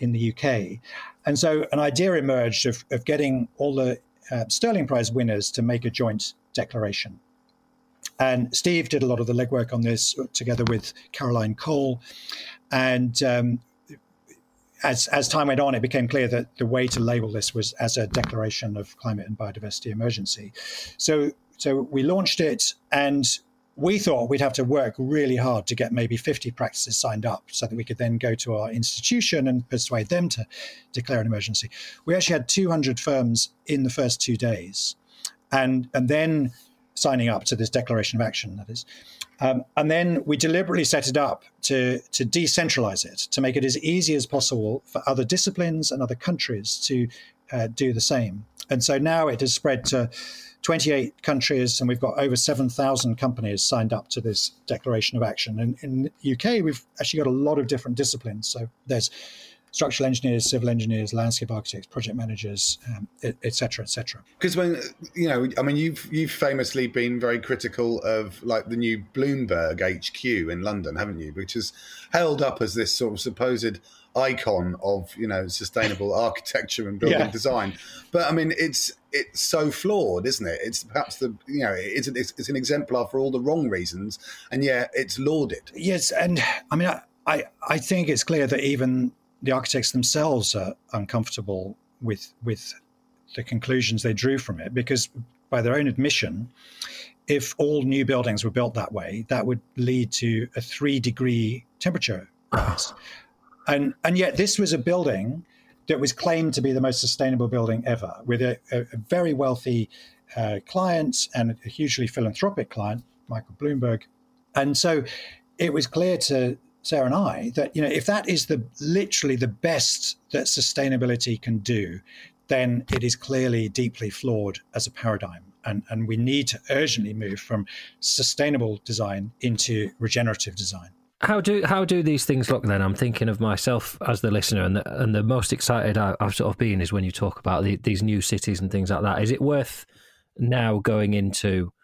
in the UK. And so an idea emerged of getting all the Sterling Prize winners to make a joint declaration. And Steve did a lot of the legwork on this together with Caroline Cole. And as time went on, it became clear that the way to label this was as a declaration of climate and biodiversity emergency. So we launched it, and we thought we'd have to work really hard to get maybe 50 practices signed up so that we could then go to our institution and persuade them to declare an emergency. We actually had 200 firms in the first 2 days and then signing up to this declaration of action, that is. And then we deliberately set it up to decentralize it, to make it as easy as possible for other disciplines and other countries to do the same. And so now it has spread to 28 countries, and we've got over 7,000 companies signed up to this declaration of action. And in the UK, we've actually got a lot of different disciplines. So there's structural engineers, civil engineers, landscape architects, project managers, et cetera, et cetera. Because when, you know, I mean, you've famously been very critical of like the new Bloomberg HQ in London, haven't you? Which is held up as this sort of supposed icon of, you know, sustainable architecture and building design. But I mean, it's so flawed, isn't it? It's perhaps it's an exemplar for all the wrong reasons, and yet it's lauded. Yes, and I mean, I think it's clear that even the architects themselves are uncomfortable with the conclusions they drew from it, because by their own admission, if all new buildings were built that way, that would lead to a 3-degree temperature rise. And yet this was a building that was claimed to be the most sustainable building ever, with a very wealthy client and a hugely philanthropic client, Michael Bloomberg. And so it was clear to Sarah and I that, you know, if that is the literally the best that sustainability can do, then it is clearly deeply flawed as a paradigm. And we need to urgently move from sustainable design into regenerative design. How do these things look then? I'm thinking of myself as the listener, and the most excited I've sort of been is when you talk about these new cities and things like that. Is it worth now going into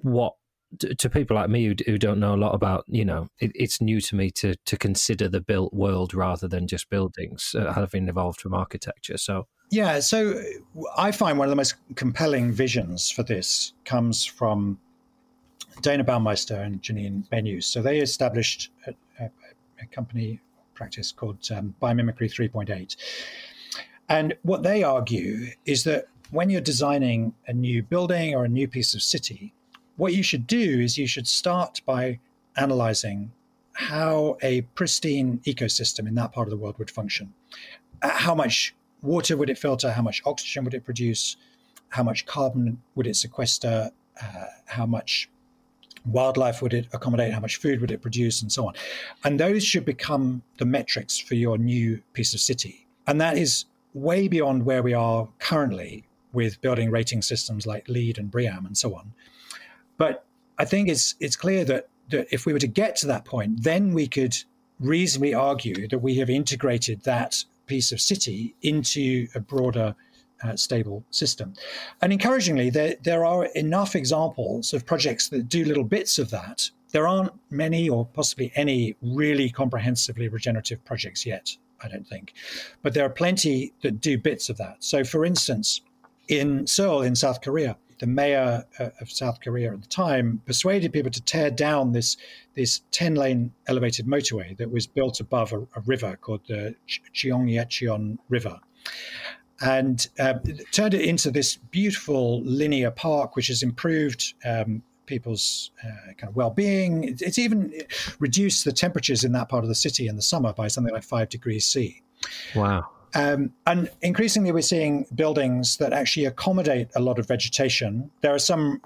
what, to people like me who don't know a lot about, you know, it's new to me to consider the built world rather than just buildings, having evolved from architecture, so... Yeah, so I find one of the most compelling visions for this comes from Dana Baumeister and Janine Benyus. So they established a company practice called Biomimicry 3.8. And what they argue is that when you're designing a new building or a new piece of city, what you should do is you should start by analyzing how a pristine ecosystem in that part of the world would function, how much water would it filter? How much oxygen would it produce? How much carbon would it sequester? How much wildlife would it accommodate? How much food would it produce? And so on. And those should become the metrics for your new piece of city. And that is way beyond where we are currently with building rating systems like LEED and BREEAM and so on. But I think it's clear that if we were to get to that point, then we could reasonably argue that we have integrated that piece of city into a broader stable system. And encouragingly, there are enough examples of projects that do little bits of that. There aren't many or possibly any really comprehensively regenerative projects yet, I don't think. But there are plenty that do bits of that. So for instance, in Seoul in South Korea, the mayor of South Korea at the time persuaded people to tear down this 10-lane elevated motorway that was built above a river called the Cheongyecheon River, and turned it into this beautiful linear park, which has improved people's kind of well-being. It's even reduced the temperatures in that part of the city in the summer by something like 5 degrees C. Wow. And increasingly, we're seeing buildings that actually accommodate a lot of vegetation. There are some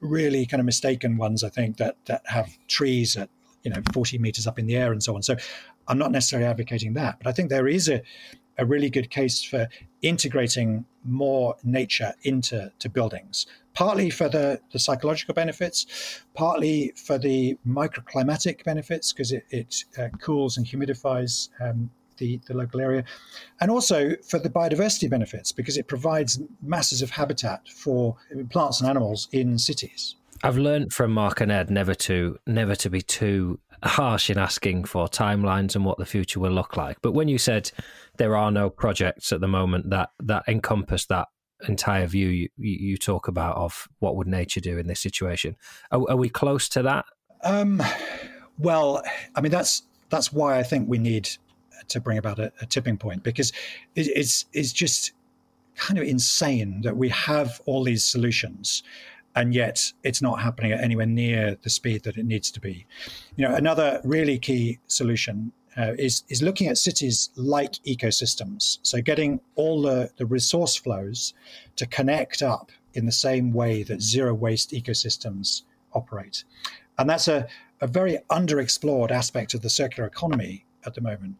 really kind of mistaken ones, I think, that have trees at, you know, 40 meters up in the air and so on. So I'm not necessarily advocating that, but I think there is a really good case for integrating more nature into buildings, partly for the psychological benefits, partly for the microclimatic benefits, because it cools and humidifies the local area, and also for the biodiversity benefits, because it provides masses of habitat for plants and animals in cities. I've learned from Mark and Ed never to be too harsh in asking for timelines and what the future will look like. But when you said there are no projects at the moment that encompass that entire view you talk about of what would nature do in this situation, are we close to that? Well, I mean, that's why I think we need to bring about a tipping point, because it's just kind of insane that we have all these solutions and yet it's not happening at anywhere near the speed that it needs to be. You know, another really key solution is looking at cities like ecosystems. So getting all the resource flows to connect up in the same way that zero waste ecosystems operate. And that's a very underexplored aspect of the circular economy at the moment.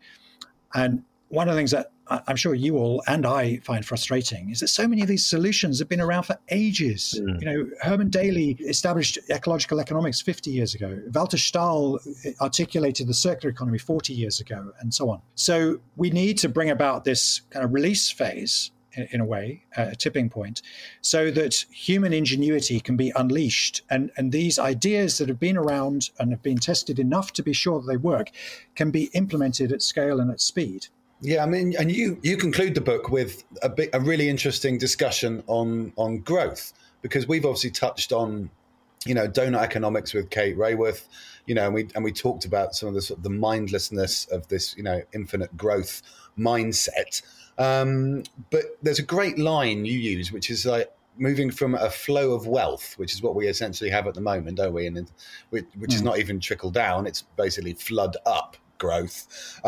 And one of the things that I'm sure you all and I find frustrating is that so many of these solutions have been around for ages. Mm. You know, Herman Daly established ecological economics 50 years ago. Walter Stahl articulated the circular economy 40 years ago, and so on. So we need to bring about this kind of release phase, in a way, a tipping point, so that human ingenuity can be unleashed. And these ideas that have been around and have been tested enough to be sure that they work can be implemented at scale and at speed. Yeah, I mean, and you conclude the book with a really interesting discussion on growth, because we've obviously touched on, you know, donor economics with Kate Raworth, you know, and we talked about some of the sort of the mindlessness of this, you know, infinite growth mindset. But there's a great line you use, which is like moving from a flow of wealth, which is what we essentially have at the moment, don't we? And which is not even trickle down; it's basically flood up. growth,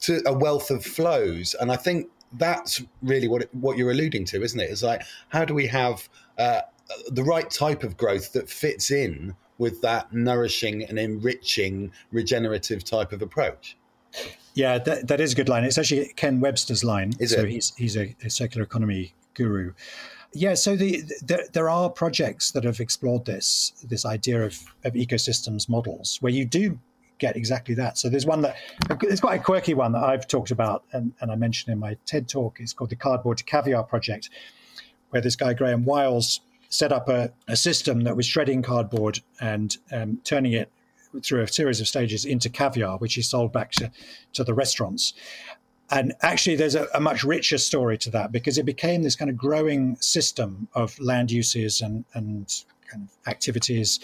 to a wealth of flows. And I think that's really what you're alluding to, isn't it? It's like, how do we have the right type of growth that fits in with that nourishing and enriching regenerative type of approach? Yeah, that is a good line. It's actually Ken Webster's line. So he's a circular economy guru. Yeah, so there are projects that have explored this idea of ecosystems models where you do get exactly that. So there's one that, it's quite a quirky one that I've talked about and I mentioned in my TED Talk. It's called the Cardboard to Caviar Project, where this guy Graham Wiles set up a system that was shredding cardboard and turning it through a series of stages into caviar, which he sold back to the restaurants. And actually, there's a much richer story to that, because it became this kind of growing system of land uses and kind of activities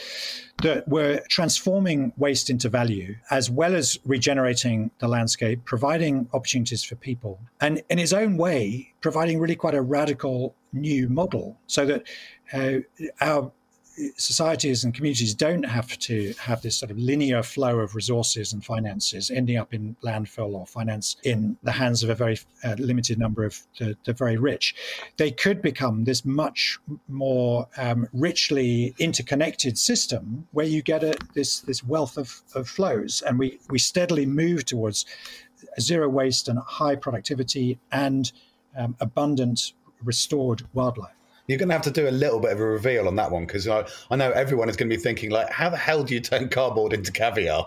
that were transforming waste into value, as well as regenerating the landscape, providing opportunities for people, and in its own way, providing really quite a radical new model so that our societies and communities don't have to have this sort of linear flow of resources and finances ending up in landfill or finance in the hands of a very limited number of the very rich. They could become this much more richly interconnected system where you get this wealth of flows. And we steadily move towards zero waste and high productivity and abundant restored wildlife. You're going to have to do a little bit of a reveal on that one, because I know everyone is going to be thinking, like, how the hell do you turn cardboard into caviar?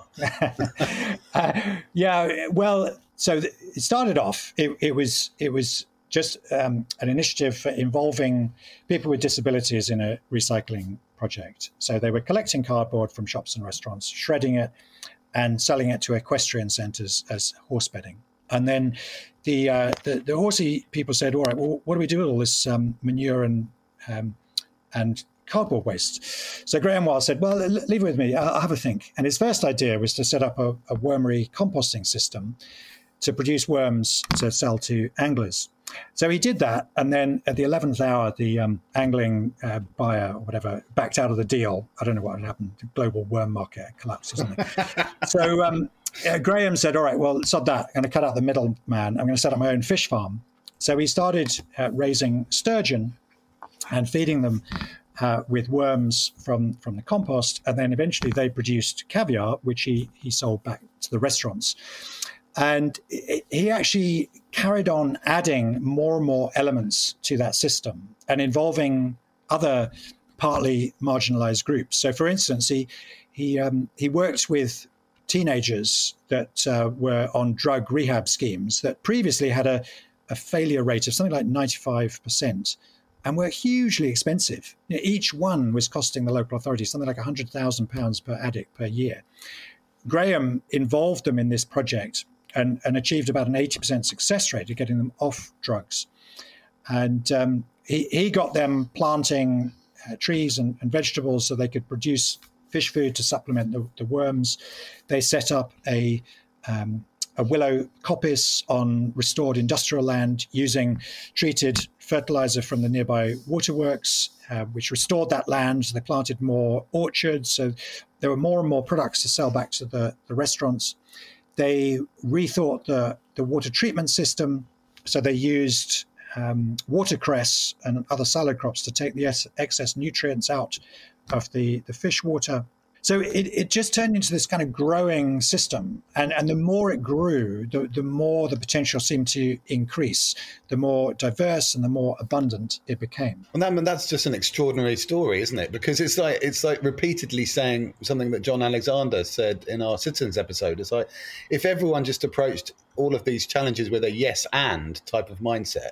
It started off, it was just an initiative involving people with disabilities in a recycling project. So they were collecting cardboard from shops and restaurants, shredding it and selling it to equestrian centres as horse bedding. And then the horsey people said, all right, well, what do we do with all this manure and cardboard waste? So Graham Wiles said, well, leave it with me. I'll have a think. And his first idea was to set up a wormery composting system to produce worms to sell to anglers. So he did that. And then at the 11th hour, the angling buyer or whatever backed out of the deal. I don't know what had happened. The global worm market collapsed or something. So... Graham said, all right, well, sod that. I'm going to cut out the middle man. I'm going to set up my own fish farm. So he started raising sturgeon and feeding them with worms from the compost. And then eventually they produced caviar, which he sold back to the restaurants. And he actually carried on adding more and more elements to that system and involving other partly marginalized groups. So, for instance, he worked with teenagers that were on drug rehab schemes that previously had a failure rate of something like 95% and were hugely expensive. You know, each one was costing the local authorities something like £100,000 per addict per year. Graham involved them in this project and achieved about an 80% success rate of getting them off drugs. And he got them planting trees and vegetables so they could produce fish food to supplement the worms. They set up a willow coppice on restored industrial land using treated fertilizer from the nearby waterworks, which restored that land. So they planted more orchards. So there were more and more products to sell back to the restaurants. They rethought the water treatment system. So they used watercress and other salad crops to take the excess nutrients out of the fish water. So it just turned into this kind of growing system. And the more it grew, the more the potential seemed to increase, the more diverse and the more abundant it became. And that's just an extraordinary story, isn't it? Because it's like repeatedly saying something that John Alexander said in our Citizens episode. It's like, if everyone just approached all of these challenges with a yes and type of mindset.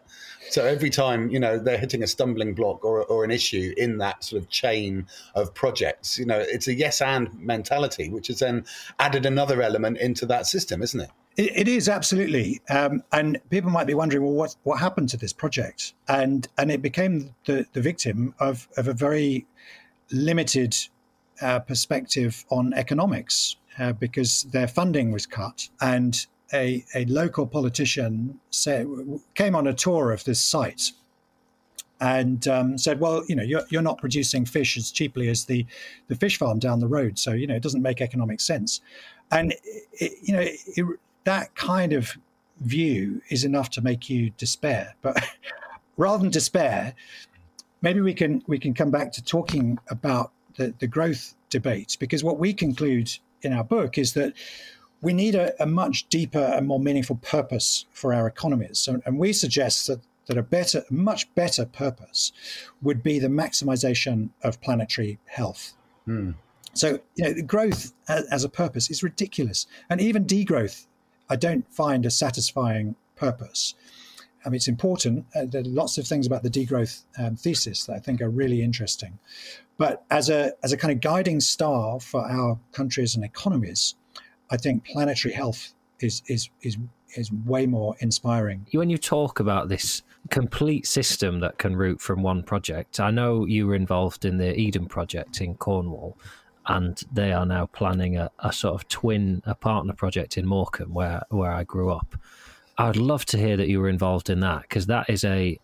So every time, you know, they're hitting a stumbling block or an issue in that sort of chain of projects, you know, it's a yes and mentality, which has then added another element into that system, isn't it? It is, absolutely. And people might be wondering, well, what happened to this project? And it became the victim of a very limited perspective on economics because their funding was cut. And a local politician came on a tour of this site and said, well, you know, you're not producing fish as cheaply as the fish farm down the road, so, you know, it doesn't make economic sense. And, that kind of view is enough to make you despair. But rather than despair, maybe we can come back to talking about the growth debate, because what we conclude in our book is that we need a much deeper and more meaningful purpose for our economies. And we suggest that a much better purpose would be the maximization of planetary health. Mm. So, you know, growth as a purpose is ridiculous. And even degrowth, I don't find a satisfying purpose. I mean, it's important. There are lots of things about the degrowth thesis that I think are really interesting. But as a kind of guiding star for our countries and economies, I think planetary health is way more inspiring. When you talk about this complete system that can root from one project, I know you were involved in the Eden Project in Cornwall, and they are now planning a sort of partner project in Morecambe, where I grew up. I'd love to hear that you were involved in that, because that is a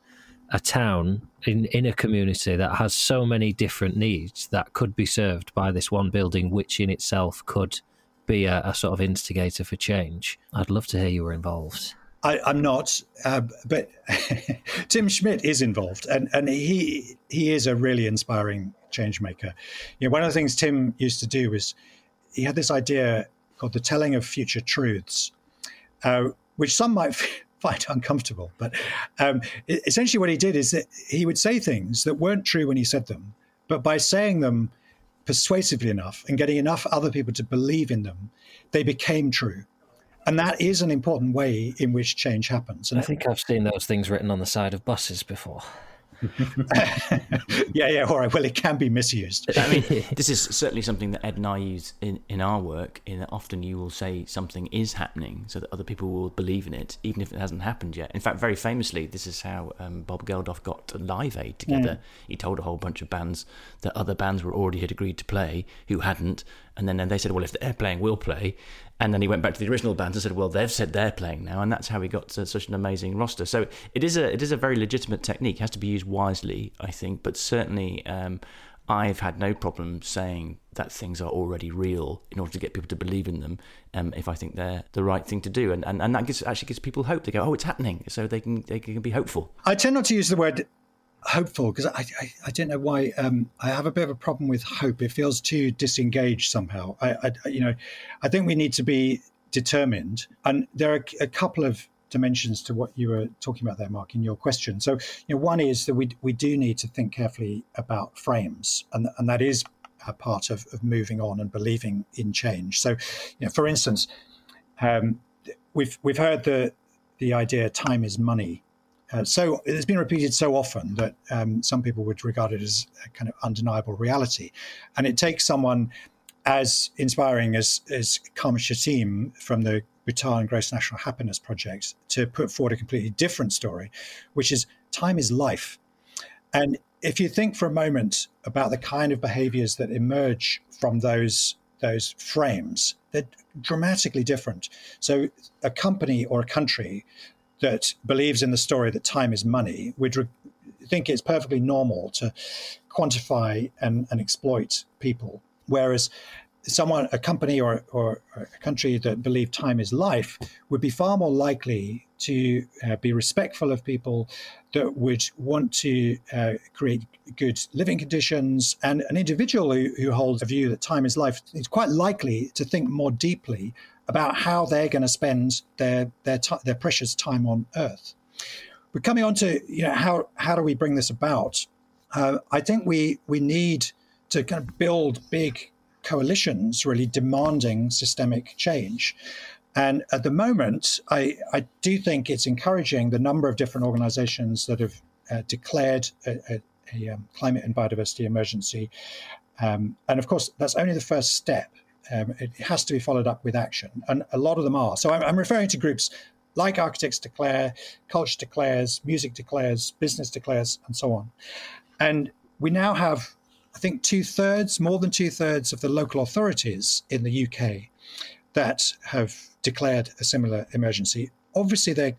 town in a community that has so many different needs that could be served by this one building, which in itself could be a sort of instigator for change. I'd love to hear you were involved. I'm not, but Tim Schmidt is involved, and he is a really inspiring change maker. You know, one of the things Tim used to do was he had this idea called the telling of future truths, which some might find uncomfortable. But essentially what he did is that he would say things that weren't true when he said them, but by saying them persuasively enough and getting enough other people to believe in them, they became true. And that is an important way in which change happens. And I think I've seen those things written on the side of buses before. Yeah, all right. Well, it can be misused. I mean, this is certainly something that Ed and I use in our work, in that often you will say something is happening so that other people will believe in it, even if it hasn't happened yet. In fact, very famously, this is how Bob Geldof got Live Aid together. He told a whole bunch of bands that other bands were already had agreed to play who hadn't, and then they said, well, if they're playing, we'll play. And then he went back to the original bands and said, well, they've said they're playing now. And that's how he got to such an amazing roster. So it is a very legitimate technique. It has to be used wisely, I think. But certainly I've had no problem saying that things are already real in order to get people to believe in them, if I think they're the right thing to do. And that actually gives people hope. They go, oh, it's happening. So they can be hopeful. I tend not to use the word hopeful because I don't know why. I have a bit of a problem with hope. It feels too disengaged somehow. I think we need to be determined, and there are a couple of dimensions to what you were talking about there, Mark, in your question. So, you know, one is that we do need to think carefully about frames, and that is a part of moving on and believing in change. So, you know, for instance, we've heard the idea time is money. So it's been repeated so often that some people would regard it as a kind of undeniable reality. And it takes someone as inspiring as Karma Shatim from the Bhutan Gross National Happiness Project to put forward a completely different story, which is time is life. And if you think for a moment about the kind of behaviors that emerge from those frames, they're dramatically different. So a company or a country that believes in the story that time is money would think it's perfectly normal to quantify and exploit people. Whereas a company or a country that believed time is life would be far more likely to be respectful of people, that would want to create good living conditions. And an individual who holds a view that time is life is quite likely to think more deeply about how they're going to spend their precious time on Earth. But coming on to, you know, how do we bring this about? I think we need to kind of build big coalitions really demanding systemic change. And at the moment, I do think it's encouraging the number of different organizations that have declared a climate and biodiversity emergency. And of course, that's only the first step. It has to be followed up with action, and a lot of them are. So I'm referring to groups like Architects Declare, Culture Declares, Music Declares, Business Declares, and so on. And we now have, I think, more than two-thirds of the local authorities in the UK that have declared a similar emergency. Obviously, a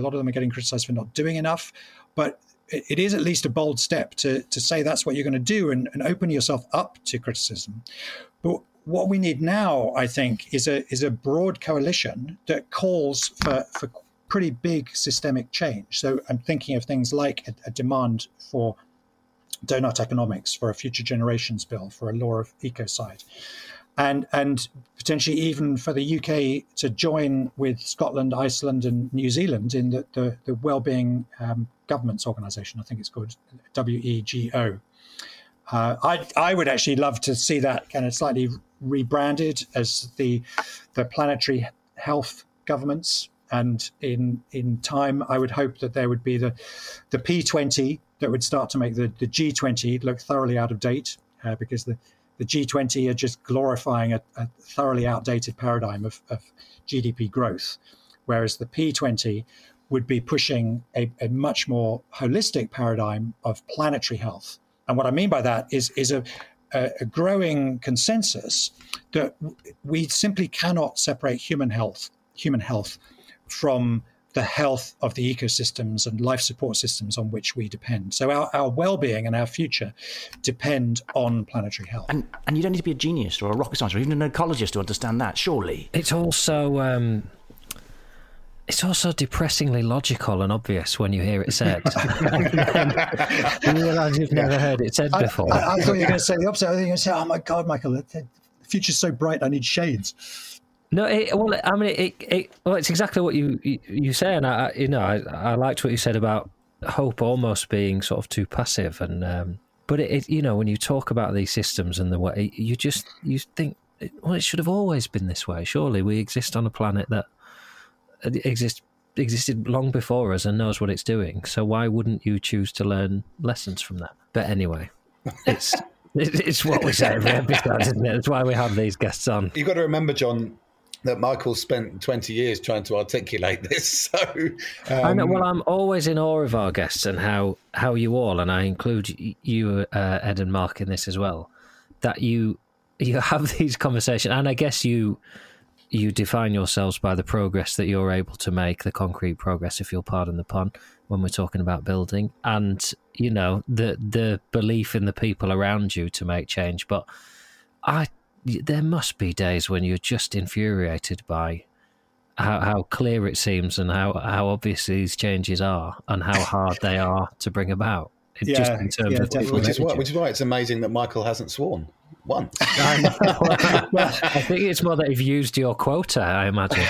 lot of them are getting criticised for not doing enough, but it is at least a bold step to say that's what you're going to do and open yourself up to criticism. But what we need now, I think, is a broad coalition that calls for pretty big systemic change. So I'm thinking of things like a demand for donut economics, for a future generations bill, for a law of ecocide, and potentially even for the UK to join with Scotland, Iceland and New Zealand in the Wellbeing Governments Organisation, I think it's called, WEGO. I would actually love to see that kind of slightly rebranded as the Planetary Health Governments, and in time I would hope that there would be the P20 that would start to make the G20 look thoroughly out of date, because the G20 are just glorifying a thoroughly outdated paradigm of GDP growth, whereas the P20 would be pushing a much more holistic paradigm of planetary health. And what I mean by that is a growing consensus that we simply cannot separate human health from the health of the ecosystems and life support systems on which we depend. So our well-being and our future depend on planetary health. And you don't need to be a genius or a rocket scientist or even an ecologist to understand that, surely. It's also depressingly logical and obvious when you hear it said. You realise you've never heard it said before. I thought you were going to say the opposite. I thought you were going to say, oh my God, Michael, the future's so bright, I need shades. No, it's exactly what you say, and I liked what you said about hope almost being sort of too passive, and but it you know, when you talk about these systems and the way you think, well, it should have always been this way. Surely we exist on a planet that existed long before us and knows what it's doing. So why wouldn't you choose to learn lessons from that? But anyway, it's what we say every episode, isn't it? That's why we have these guests on. You've got to remember, John, that Michael spent 20 years trying to articulate this. So I know, well, I'm always in awe of our guests and how you all, and I include you, Ed and Mark, in this as well, that you have these conversations, and I guess you define yourselves by the progress that you're able to make, the concrete progress, if you'll pardon the pun, when we're talking about building, and you know the belief in the people around you to make change. But there must be days when you're just infuriated by how clear it seems and how obvious these changes are and how hard they are to bring about. Which is why it's amazing that Michael hasn't sworn once. I think it's more that you've used your quota, I imagine.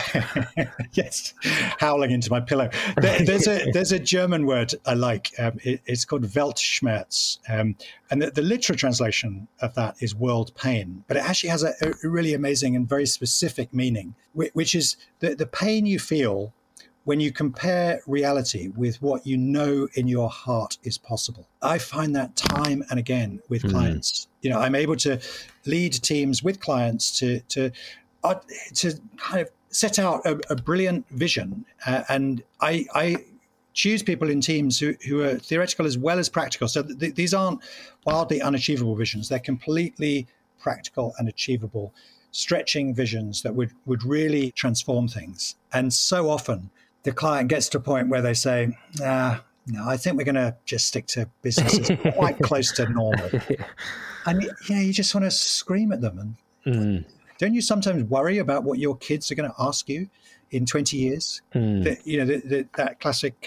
Yes, howling into my pillow. There's a German word I like. It's called Weltschmerz, and the literal translation of that is world pain. But it actually has a really amazing and very specific meaning, which is the pain you feel when you compare reality with what you know in your heart is possible. I find that time and again with clients. You know, I'm able to lead teams with clients to kind of set out a brilliant vision. And I choose people in teams who are theoretical as well as practical. So these aren't wildly unachievable visions. They're completely practical and achievable, stretching visions that would really transform things. And so often, the client gets to a point where they say, no, I think we're going to just stick to businesses quite close to normal. And you just want to scream at them. And don't you sometimes worry about what your kids are going to ask you in 20 years? That classic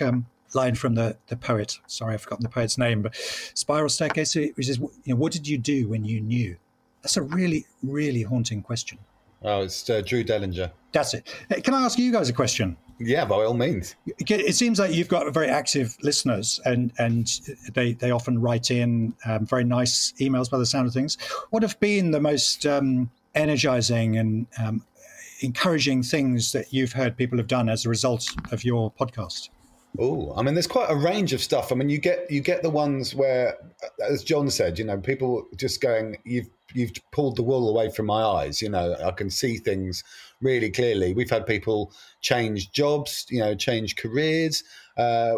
line from the poet. Sorry, I've forgotten the poet's name, but Spiral Staircase, which is, what did you do when you knew? That's a really, really haunting question. Oh, it's Drew Dellinger. That's it. Can I ask you guys a question? Yeah, by all means. It seems like you've got very active listeners, and they often write in very nice emails by the sound of things. What have been the most energizing and encouraging things that you've heard people have done as a result of your podcast? Oh, I mean, there's quite a range of stuff. I mean, you get the ones where, as John said, people just going, you've you've pulled the wool away from my eyes. You know, I can see things really clearly. We've had people change jobs, you know, change careers.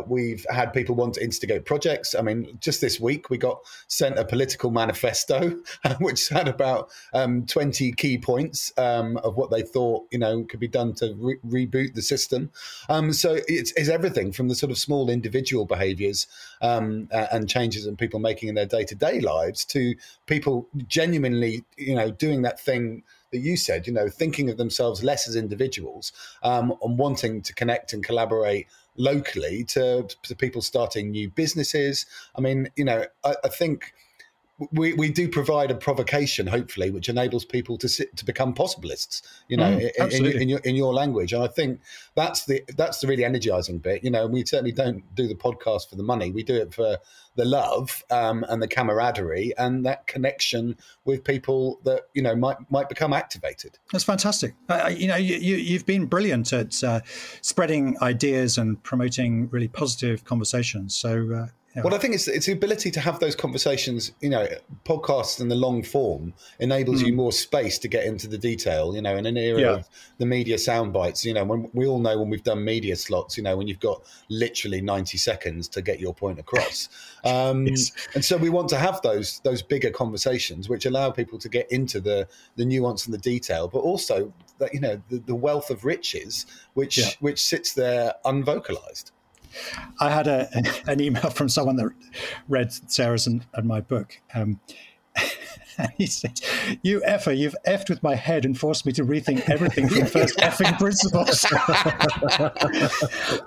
We've had people want to instigate projects. I mean, just this week we got sent a political manifesto, which had about 20 key points of what they thought, you know, could be done to reboot the system. So it's everything from the sort of small individual behaviours and changes in people making in their day-to-day lives to people genuinely, you know, doing that thing that you said, you know, thinking of themselves less as individuals and wanting to connect and collaborate locally to people starting new businesses. I mean, you know, I think we do provide a provocation, hopefully, which enables people to become possibilists, you know, in your language. And I think that's the really energizing bit. You know, we certainly don't do the podcast for the money. We do it for the love and the camaraderie and that connection with people that, you know, might become activated. That's fantastic. You know, you've been brilliant at spreading ideas and promoting really positive conversations. So, well, I think it's the ability to have those conversations, you know, podcasts in the long form enables you more space to get into the detail, you know, in an era of the media sound bites, you know, when we all know when we've done media slots, you know, when you've got literally 90 seconds to get your point across. Yes. And so we want to have those bigger conversations, which allow people to get into the nuance and the detail, but also, that, you know, the wealth of riches, which sits there unvocalized. I had an email from someone that read Sarah's and my book. And he said, "You effer, you've effed with my head and forced me to rethink everything from first effing principles." I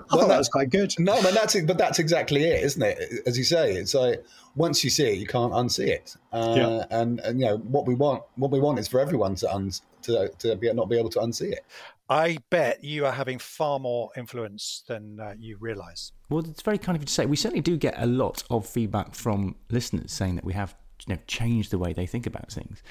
thought that was quite good. No, but that's exactly it, isn't it? As you say, it's like once you see it, you can't unsee it. And you know what we want is for everyone to not be able to unsee it. I bet you are having far more influence than you realise. Well, it's very kind of you to say. We certainly do get a lot of feedback from listeners saying that we have, you know, changed the way they think about things.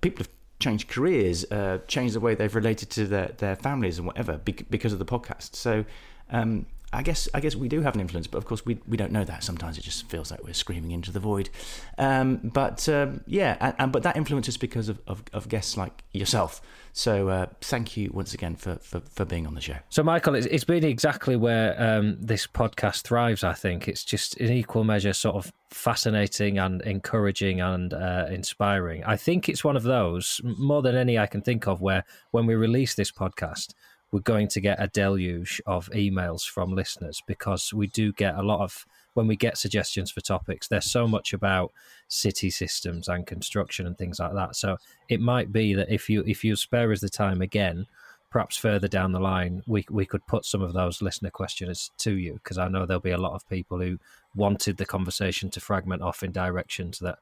People have changed careers, changed the way they've related to their families and whatever because of the podcast. So I guess we do have an influence, but of course we don't know that. Sometimes it just feels like we're screaming into the void. But that influence is because of guests like yourself. So thank you once again for being on the show. So Michael, it's been exactly where this podcast thrives. I think it's just in equal measure sort of fascinating and encouraging and inspiring. I think it's one of those more than any I can think of where when we release this podcast, we're going to get a deluge of emails from listeners because we do get a lot of, when we get suggestions for topics, there's so much about city systems and construction and things like that. So it might be that if you spare us the time again, perhaps further down the line, we could put some of those listener questions to you, because I know there'll be a lot of people who wanted the conversation to fragment off in directions that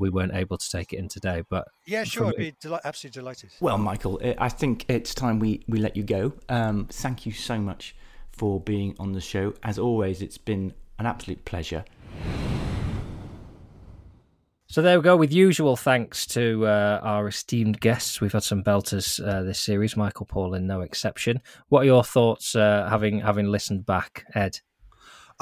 we weren't able to take it in today. But yeah, sure, I'd be absolutely delighted. Well, Michael, I think it's time we let you go. Thank you so much for being on the show. As always, it's been an absolute pleasure. So there we go. With usual thanks to our esteemed guests. We've had some belters this series, Michael Pawlyn no exception. What are your thoughts having listened back, Ed?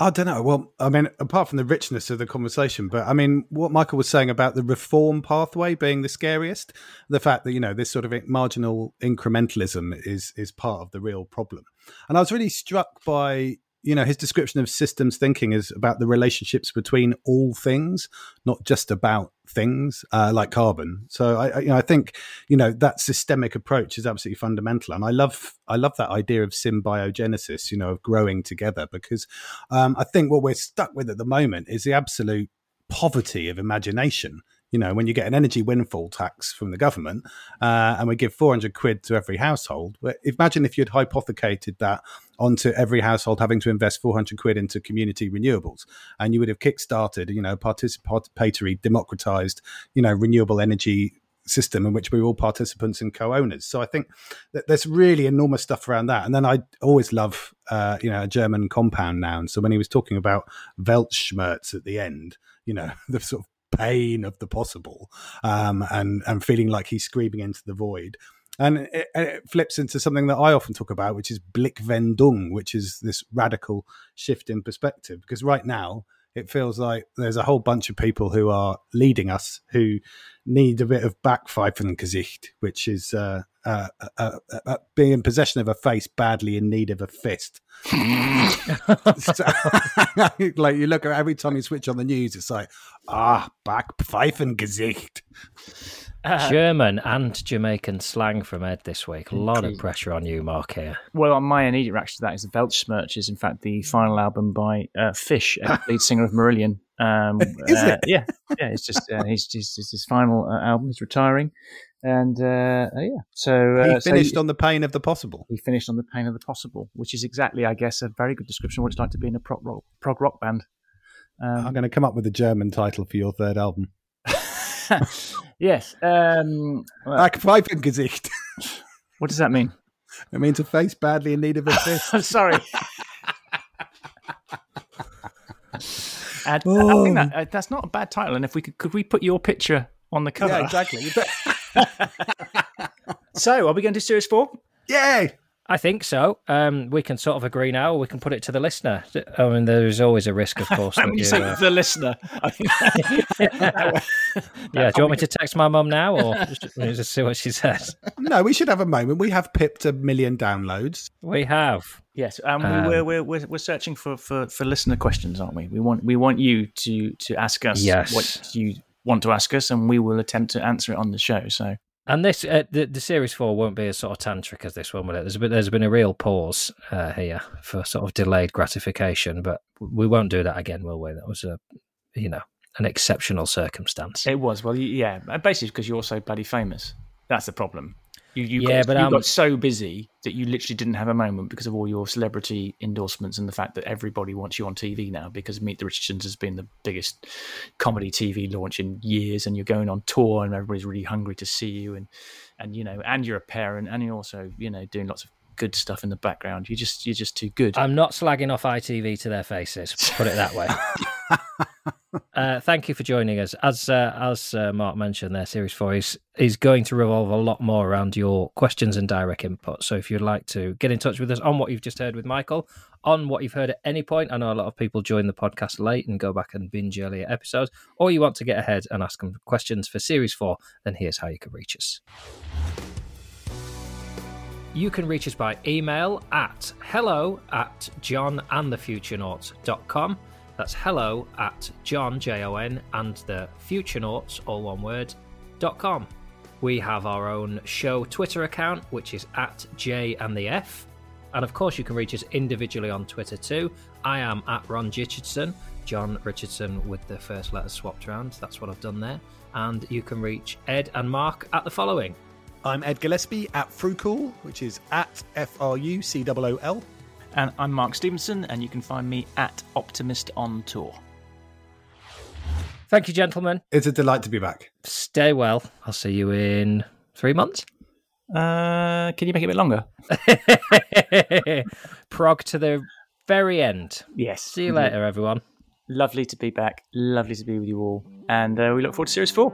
I don't know. Well, I mean, apart from the richness of the conversation, but I mean, what Michael was saying about the reform pathway being the scariest, the fact that, you know, this sort of marginal incrementalism is part of the real problem. And I was really struck by, you know, his description of systems thinking is about the relationships between all things, not just about things like carbon. So I think, you know, that systemic approach is absolutely fundamental, and I love that idea of symbiogenesis, you know, of growing together, because I think what we're stuck with at the moment is the absolute poverty of imagination. You know, when you get an energy windfall tax from the government and we give 400 quid to every household, but imagine if you'd hypothecated that onto every household having to invest 400 quid into community renewables, and you would have kickstarted, you know, participatory, democratized, you know, renewable energy system in which we're all participants and co-owners. So I think that there's really enormous stuff around that. And then I always love, you know, a German compound noun. So when he was talking about Weltschmerz at the end, you know, the sort of pain of the possible and feeling like he's screaming into the void, and it flips into something that I often talk about, which is Blickwendung, which is this radical shift in perspective, because right now it feels like there's a whole bunch of people who are leading us who need a bit of Backpfeifengesicht, which is being in possession of a face badly in need of a fist. So, like, you look at every time you switch on the news, it's like, Backpfeifengesicht. German and Jamaican slang from Ed this week. A lot of pressure on you, Mark, here. Well, my immediate reaction to that is the Weltschmerz is, in fact, the final album by Fish, lead singer of Marillion. Is it? Yeah. It's just it's his final album. He's retiring, and so he finished on the pain of the possible. He finished on the pain of the possible, which is exactly, I guess, a very good description of what it's like to be in a prog rock band. I'm going to come up with a German title for your third album. Yes. Backpfeifengesicht. What does that mean? It means a face badly in need of a fist. I'm sorry. I think that that's not a bad title. And if we could we put your picture on the cover? Yeah, exactly. So, are we going to do series 4? Yay! I think so. We can sort of agree now, or we can put it to the listener. I mean, there is always a risk, of course. When you say the listener. I mean, yeah, do you want me to text my mum now, or just see what she says? No, we should have a moment. We have pipped 1 million downloads. We have. Yes, we're searching for listener questions, aren't we? We want you to ask us what you want to ask us, and we will attempt to answer it on the show. So. And this, the series 4 won't be as sort of tantric as this one, will it? There's been a real pause here for sort of delayed gratification, but we won't do that again, will we? That was an exceptional circumstance. It was. Well, yeah, basically because you're so bloody famous. That's the problem. You got so busy that you literally didn't have a moment because of all your celebrity endorsements and the fact that everybody wants you on TV now because Meet the Richardsons has been the biggest comedy TV launch in years, and you're going on tour and everybody's really hungry to see you, and you're a parent, and you're also doing lots of good stuff in the background. You're just too good. I'm not slagging off ITV to their faces. Put it that way. Thank you for joining us. As Mark mentioned, their Series 4 is going to revolve a lot more around your questions and direct input. So if you'd like to get in touch with us on what you've just heard with Michael, on what you've heard at any point, I know a lot of people join the podcast late and go back and binge earlier episodes, or you want to get ahead and ask them questions for Series 4, then here's how you can reach us. You can reach us by email at hello@johnandthefuturenauts.com. That's hello@John, Jon, and the Futurenauts, all one word, .com. We have our own show Twitter account, which is @JandTheF. And of course, you can reach us individually on Twitter too. I am @RonRichardson, Jon Richardson with the first letter swapped around. That's what I've done there. And you can reach Ed and Mark at the following. I'm Ed Gillespie @Frucool, which is @FRUCOOL. And I'm Mark Stevenson, and you can find me @OptimistOnTour. Thank you, gentlemen. It's a delight to be back. Stay well. I'll see you in 3 months. Can you make it a bit longer? Prog to the very end. Yes. See you later, everyone. Lovely to be back. Lovely to be with you all. And we look forward to Series 4.